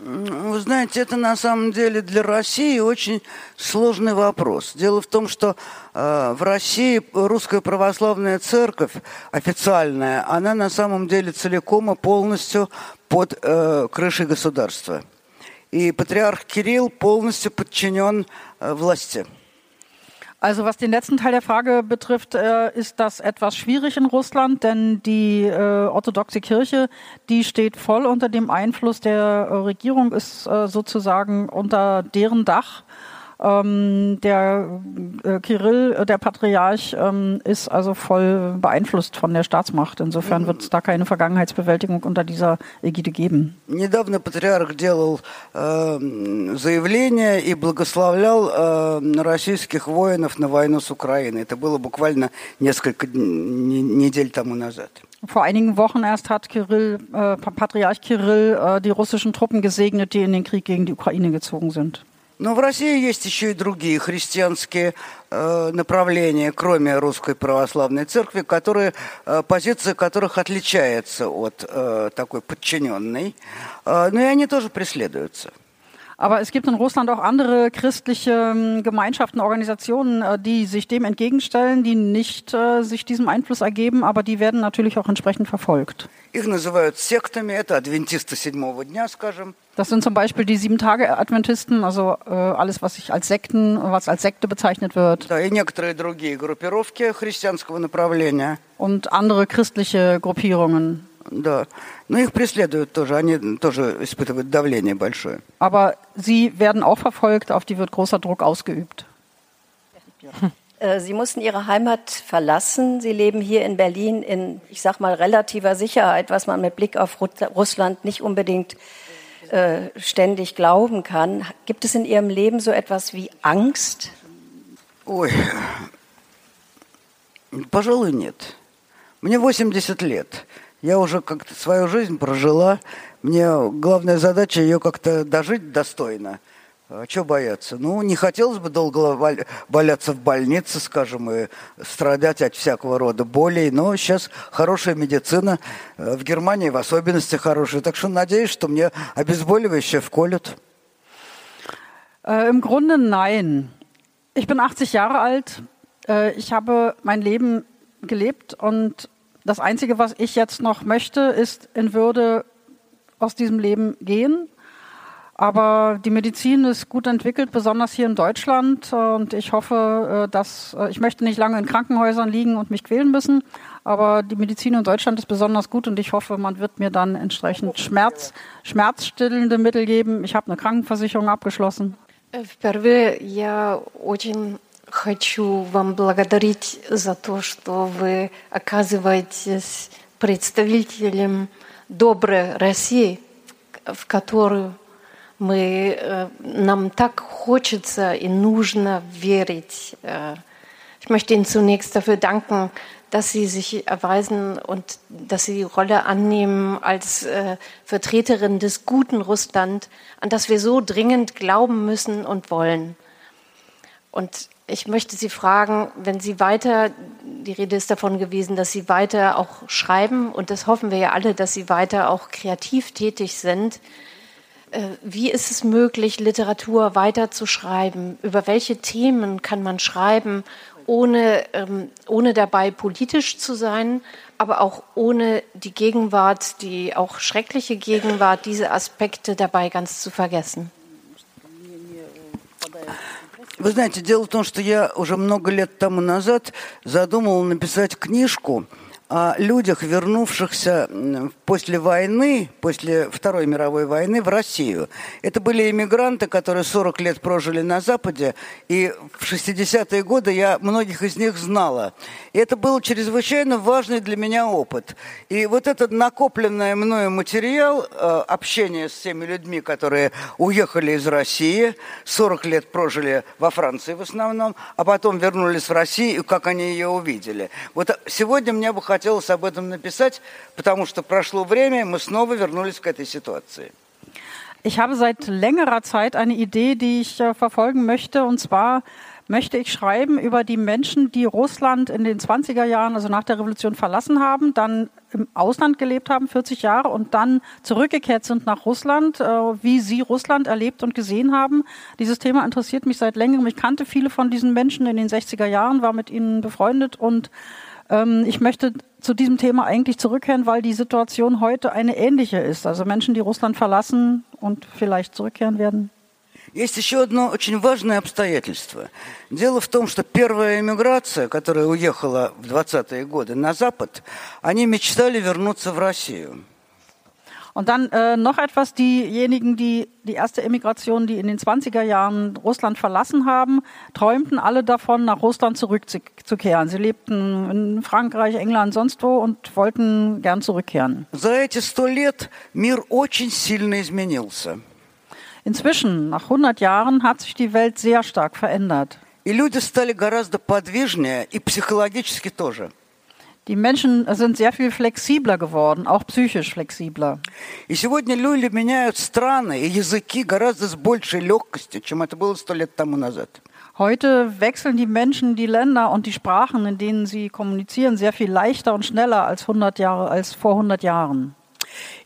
Вы знаете, это на самом деле для России очень сложный вопрос. Дело в том, что э, в России русская православная церковь официальная, она на самом деле целиком и полностью под э, крышей государства. И патриарх Кирилл полностью подчинен э, власти. Also was den letzten Teil der Frage betrifft, äh, ist das etwas schwierig in Russland, denn die äh, orthodoxe Kirche, die steht voll unter dem Einfluss der äh, Regierung, ist äh, sozusagen unter deren Dach. Ähm, der äh, Kirill, äh, der Patriarch, ähm, ist also voll beeinflusst von der Staatsmacht. Insofern wird es da keine Vergangenheitsbewältigung unter dieser Ägide geben. Недавно Patriarch делал äh, заявление и благословлял äh, российских воинов на войну с Украиной. Это было буквально несколько недель тому назад. Vor einigen Wochen erst hat Kirill, äh, Patriarch Kirill äh, die russischen Truppen gesegnet, die in den Krieg gegen die Ukraine gezogen sind. Но в России есть еще и другие христианские э, направления, кроме Русской Православной Церкви, которые, э, позиция которых отличается от э, такой подчиненной, э, но и они тоже преследуются. Aber es gibt in Russland auch andere christliche Gemeinschaften, Organisationen, die sich dem entgegenstellen, die nicht äh, sich diesem Einfluss ergeben, aber die werden natürlich auch entsprechend verfolgt. Das sind zum Beispiel die Sieben-Tage-Adventisten, also äh, alles, was sich als Sekten, was als Sekte bezeichnet wird. Und andere christliche Gruppierungen. Да. Но их преследуют тоже, они тоже испытывают давление большое. Aber sie werden auch verfolgt, auf die wird großer Druck ausgeübt. Sie mussten Ihre Heimat verlassen. Sie leben hier in Berlin in, ich sag mal, relativer Sicherheit, was man mit Blick auf Russland nicht unbedingt äh, ständig glauben kann. Gibt es in Ihrem Leben so etwas wie Angst? Ой, пожалуй, нет. Мне восемьдесят лет. Я уже как-то свою жизнь прожила. Мне главная задача ее как-то дожить достойно. А чего бояться? Ну, не хотелось бы долго валяться в больнице, скажем, и страдать от всякого рода болей. Но сейчас хорошая медицина, в Германии в особенности хорошая. Так что надеюсь, что мне обезболивающее вколют. Im Grunde nein. Ich bin achtzig Jahre alt. äh, ich habe mein Leben gelebt und das Einzige, was ich jetzt noch möchte, ist in Würde aus diesem Leben gehen. Aber die Medizin ist gut entwickelt, besonders hier in Deutschland. Und ich hoffe, dass ich möchte nicht lange in Krankenhäusern liegen und mich quälen müssen. Aber die Medizin in Deutschland ist besonders gut und ich hoffe, man wird mir dann entsprechend Schmerz, schmerzstillende Mittel geben. Ich habe eine Krankenversicherung abgeschlossen. Впервые я очень хочу вам благодарить за то, что вы оказываетесь представителем доброй России, в которую Мы, äh, нам так хочется и нужно верить. Äh, ich möchte Ihnen zunächst dafür danken, dass Sie sich erweisen und dass Sie die Rolle annehmen als äh, Vertreterin des guten Russland, an das wir so dringend glauben müssen und wollen. Und ich möchte Sie fragen, wenn Sie weiter, die Rede ist davon gewesen, dass Sie weiter auch schreiben, und das hoffen wir ja alle, dass Sie weiter auch kreativ tätig sind, wie ist es möglich, Literatur weiterzuschreiben? Über welche Themen kann man schreiben, ohne, ähm, ohne dabei politisch zu sein, aber auch ohne die Gegenwart, die auch schreckliche Gegenwart, diese Aspekte dabei ganz zu vergessen? Вы знаете, дело в том, что я уже много лет тому назад задумала написать книжку о людях, вернувшихся после войны, после Второй мировой войны в Россию. Это были эмигранты, которые сорок лет прожили на Западе, и в шестидесятые годы я многих из них знала. И это был чрезвычайно важный для меня опыт. И вот этот накопленный мною материал, общение с теми людьми, которые уехали из России, сорок лет прожили во Франции в основном, а потом вернулись в Россию, как они ее увидели. Вот сегодня мне бы хотелось Хотелось об этом написать, потому что прошло время, мы снова вернулись к этой ситуации. Ich habe seit längerer Zeit eine Idee, die ich äh, verfolgen möchte, und zwar möchte ich schreiben über die Menschen, die Russland in den zwanziger Jahren, also nach der Revolution, verlassen haben, dann im Ausland gelebt haben, vierzig Jahre, und dann zurückgekehrt sind nach Russland, äh, wie sie Russland erlebt und gesehen haben. Dieses Thema interessiert mich seit längerem. Ich kannte viele von diesen Menschen in den sechziger Jahren, war mit ihnen befreundet, und ich möchte zu diesem Thema eigentlich zurückkehren, weil die Situation heute eine ähnliche ist. Also Menschen, die Russland verlassen und vielleicht zurückkehren werden. Есть еще одно очень важное обстоятельство. Дело в том, что первая эмиграция, которая уехала в двадцатые годы на Запад, они мечтали вернуться в Россию. Und dann äh, noch etwas, diejenigen, die die erste Emigration, die in den zwanziger Jahren Russland verlassen haben, träumten alle davon, nach Russland zurückzukehren. Sie lebten in Frankreich, England, sonst wo und wollten gern zurückkehren. Inzwischen, nach hundert Jahren, hat sich die Welt sehr stark verändert. Die Menschen sind sehr viel flexibler geworden, auch psychisch flexibler. Heute wechseln die Menschen die Länder und die Sprachen, in denen sie kommunizieren, sehr viel leichter und schneller als hundert Jahre, als vor hundert Jahren.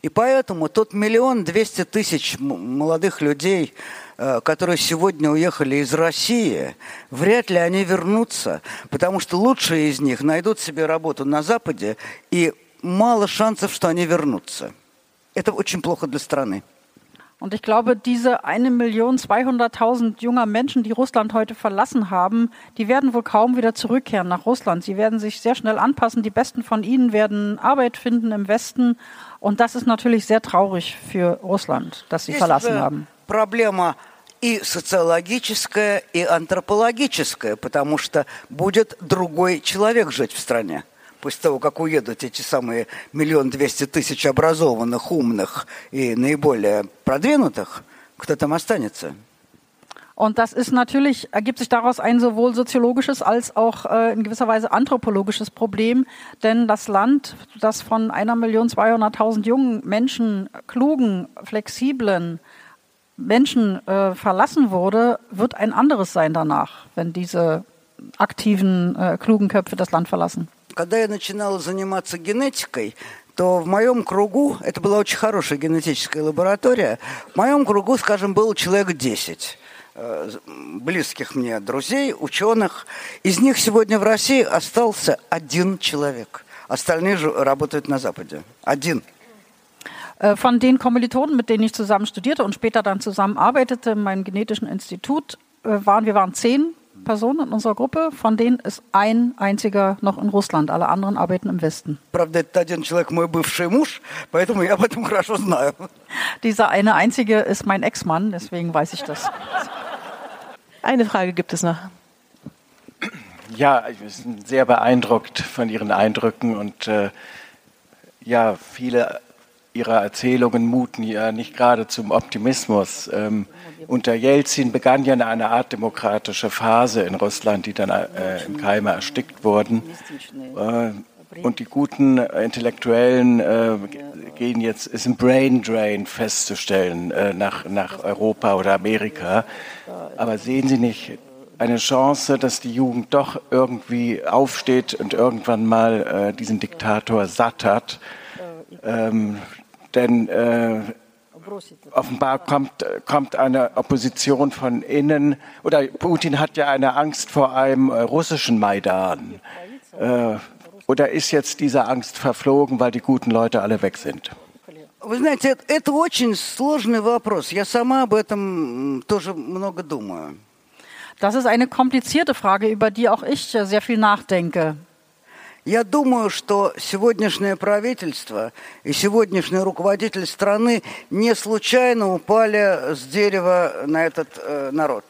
И поэтому тот миллион двести тысяч молодых людей, которые сегодня уехали из России, вряд ли они вернутся, потому что лучшие из них найдут себе работу на Западе, и мало шансов, что они вернутся. Это очень плохо для страны. Und ich glaube, diese eine Million zweihunderttausend junger Menschen, die Russland heute verlassen haben, die werden wohl kaum wieder zurückkehren nach Russland. Sie werden sich sehr schnell anpassen. Die Besten von ihnen werden Arbeit finden im Westen. Und das ist natürlich sehr traurig für Russland, dass sie verlassen haben. Проблема и социологическая, и антропологическая, потому что будет другой человек жить в стране. После того, как уедут эти самые миллион двести тысяч образованных, умных и наиболее продвинутых, кто там останется? Und das ist natürlich, ergibt sich daraus ein sowohl soziologisches als auch äh, in gewisser Weise anthropologisches Problem, denn das Land, das von einer Million zweihunderttausend jungen Menschen, klugen, flexiblen Menschen äh, verlassen wurde, wird ein anderes sein danach, wenn diese aktiven, äh, klugen Köpfe das Land verlassen. Когда я начинала заниматься генетикой, то в моем кругу, это была очень хорошая генетическая лаборатория, в моем кругу, скажем, было человек десять. близких мне друзей, ученых. Из них сегодня в России остался один человек. Остальные же работают на Западе. Один. Von den Kommilitonen, mit denen ich zusammen studierte und später dann zusammenarbeitete in meinem genetischen Institut, waren wir waren zehn Personen in unserer Gruppe. Von denen ist ein einziger noch in Russland. Alle anderen arbeiten im Westen. Dieser eine einzige ist mein Ex-Mann, deswegen weiß ich das. Eine Frage gibt es noch. Ja, ich bin sehr beeindruckt von Ihren Eindrücken und äh, ja, viele Ihrer Erzählungen muten ja nicht gerade zum Optimismus. Ähm, unter Jelzin begann ja eine Art demokratische Phase in Russland, die dann äh, im Keime erstickt wurden. Äh, und die guten Intellektuellen äh, gehen jetzt, ist ein Brain Drain festzustellen äh, nach, nach Europa oder Amerika. Aber sehen Sie nicht eine Chance, dass die Jugend doch irgendwie aufsteht und irgendwann mal äh, diesen Diktator satt hat? Ähm, Denn äh, offenbar kommt, kommt eine Opposition von innen, oder Putin hat ja eine Angst vor einem russischen Maidan. Äh, oder ist jetzt diese Angst verflogen, weil die guten Leute alle weg sind? Вы знаете, это очень сложный вопрос. Я сама об этом тоже много думаю. Das ist eine komplizierte Frage, über die auch ich sehr viel nachdenke. Я думаю, что сегодняшнее правительство и сегодняшний руководитель страны не случайно упали с дерева на этот э, народ.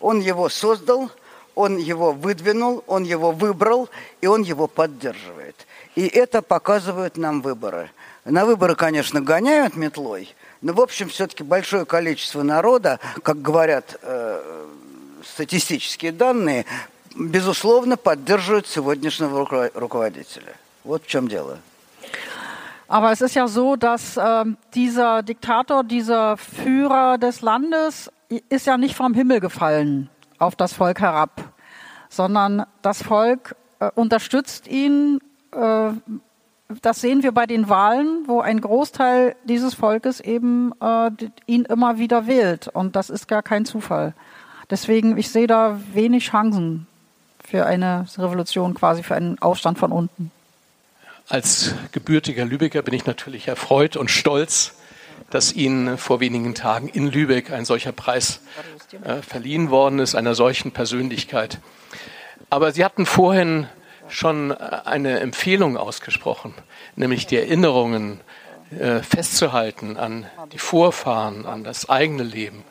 Он его создал, он его выдвинул, он его выбрал, и он его поддерживает. И это показывают нам выборы. На выборы, конечно, гоняют метлой, но, в общем, все-таки большое количество народа, как говорят э, статистические данные, безусловно, поддерживают сегодняшнего руководителя. Вот в чем дело. Aber es ist ja so, dass äh, dieser Diktator, dieser Führer des Landes, ist ja nicht vom Himmel gefallen auf das Volk herab, sondern das Volk äh, unterstützt ihn. Äh, das sehen wir bei den Wahlen, wo ein Großteil dieses Volkes eben äh, ihn immer wieder wählt. Und das ist gar kein Zufall. Deswegen, ich sehe da wenig Chancen für eine Revolution, quasi für einen Aufstand von unten. Als gebürtiger Lübecker bin ich natürlich erfreut und stolz, dass Ihnen vor wenigen Tagen in Lübeck ein solcher Preis äh, verliehen worden ist, einer solchen Persönlichkeit. Aber Sie hatten vorhin schon eine Empfehlung ausgesprochen, nämlich die Erinnerungen äh, festzuhalten an die Vorfahren, an das eigene Leben.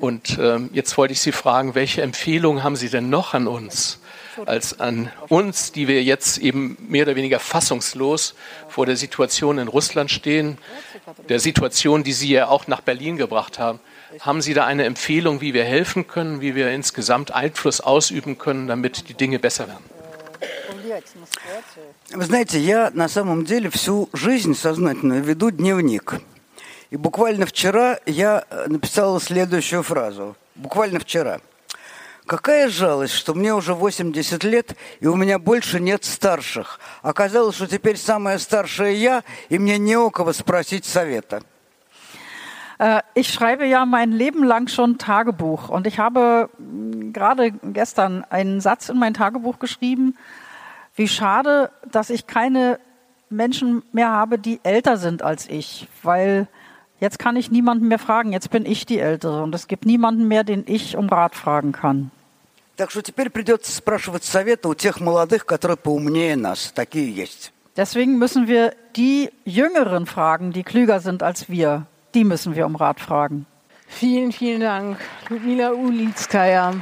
Und ähm, jetzt wollte ich Sie fragen, welche Empfehlungen haben Sie denn noch an uns, als an uns, die wir jetzt eben mehr oder weniger fassungslos vor der Situation in Russland stehen, der Situation, die Sie ja auch nach Berlin gebracht haben. Haben Sie da eine Empfehlung, wie wir helfen können, wie wir insgesamt Einfluss ausüben können, damit die Dinge besser werden? Вы знаете, я на самом деле всю жизнь сознательно веду дневник. И буквально вчера я написала следующую фразу. Буквально вчера. Какая жалость, что мне уже восемьдесят лет, и у меня больше нет старших. Оказалось, что теперь самая старшая я, и мне не у кого спросить совета. Ich schreibe ja mein Leben lang schon Tagebuch. Und ich habe gerade gestern einen Satz in mein Tagebuch geschrieben. Wie schade, dass ich keine Menschen mehr habe, die älter sind als ich, weil... Jetzt kann ich niemanden mehr fragen, jetzt bin ich die Ältere und es gibt niemanden mehr, den ich um Rat fragen kann. Deswegen müssen wir die Jüngeren fragen, die klüger sind als wir. Die müssen wir um Rat fragen. Vielen, vielen Dank, Ljudmila Ulitzkaja.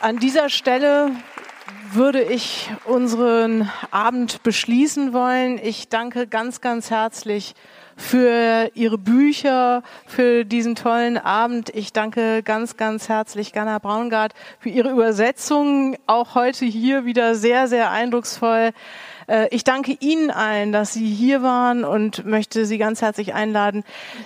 An dieser Stelle würde ich unseren Abend beschließen wollen. Ich danke ganz, ganz herzlich für Ihre Bücher, für diesen tollen Abend. Ich danke ganz, ganz herzlich Ganna Braungardt für Ihre Übersetzung, auch heute hier wieder sehr, sehr eindrucksvoll. Ich danke Ihnen allen, dass Sie hier waren und möchte Sie ganz herzlich einladen,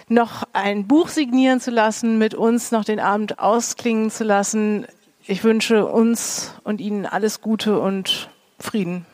noch ein Buch signieren zu lassen, mit uns noch den Abend ausklingen zu lassen. Ich wünsche uns und Ihnen alles Gute und Frieden.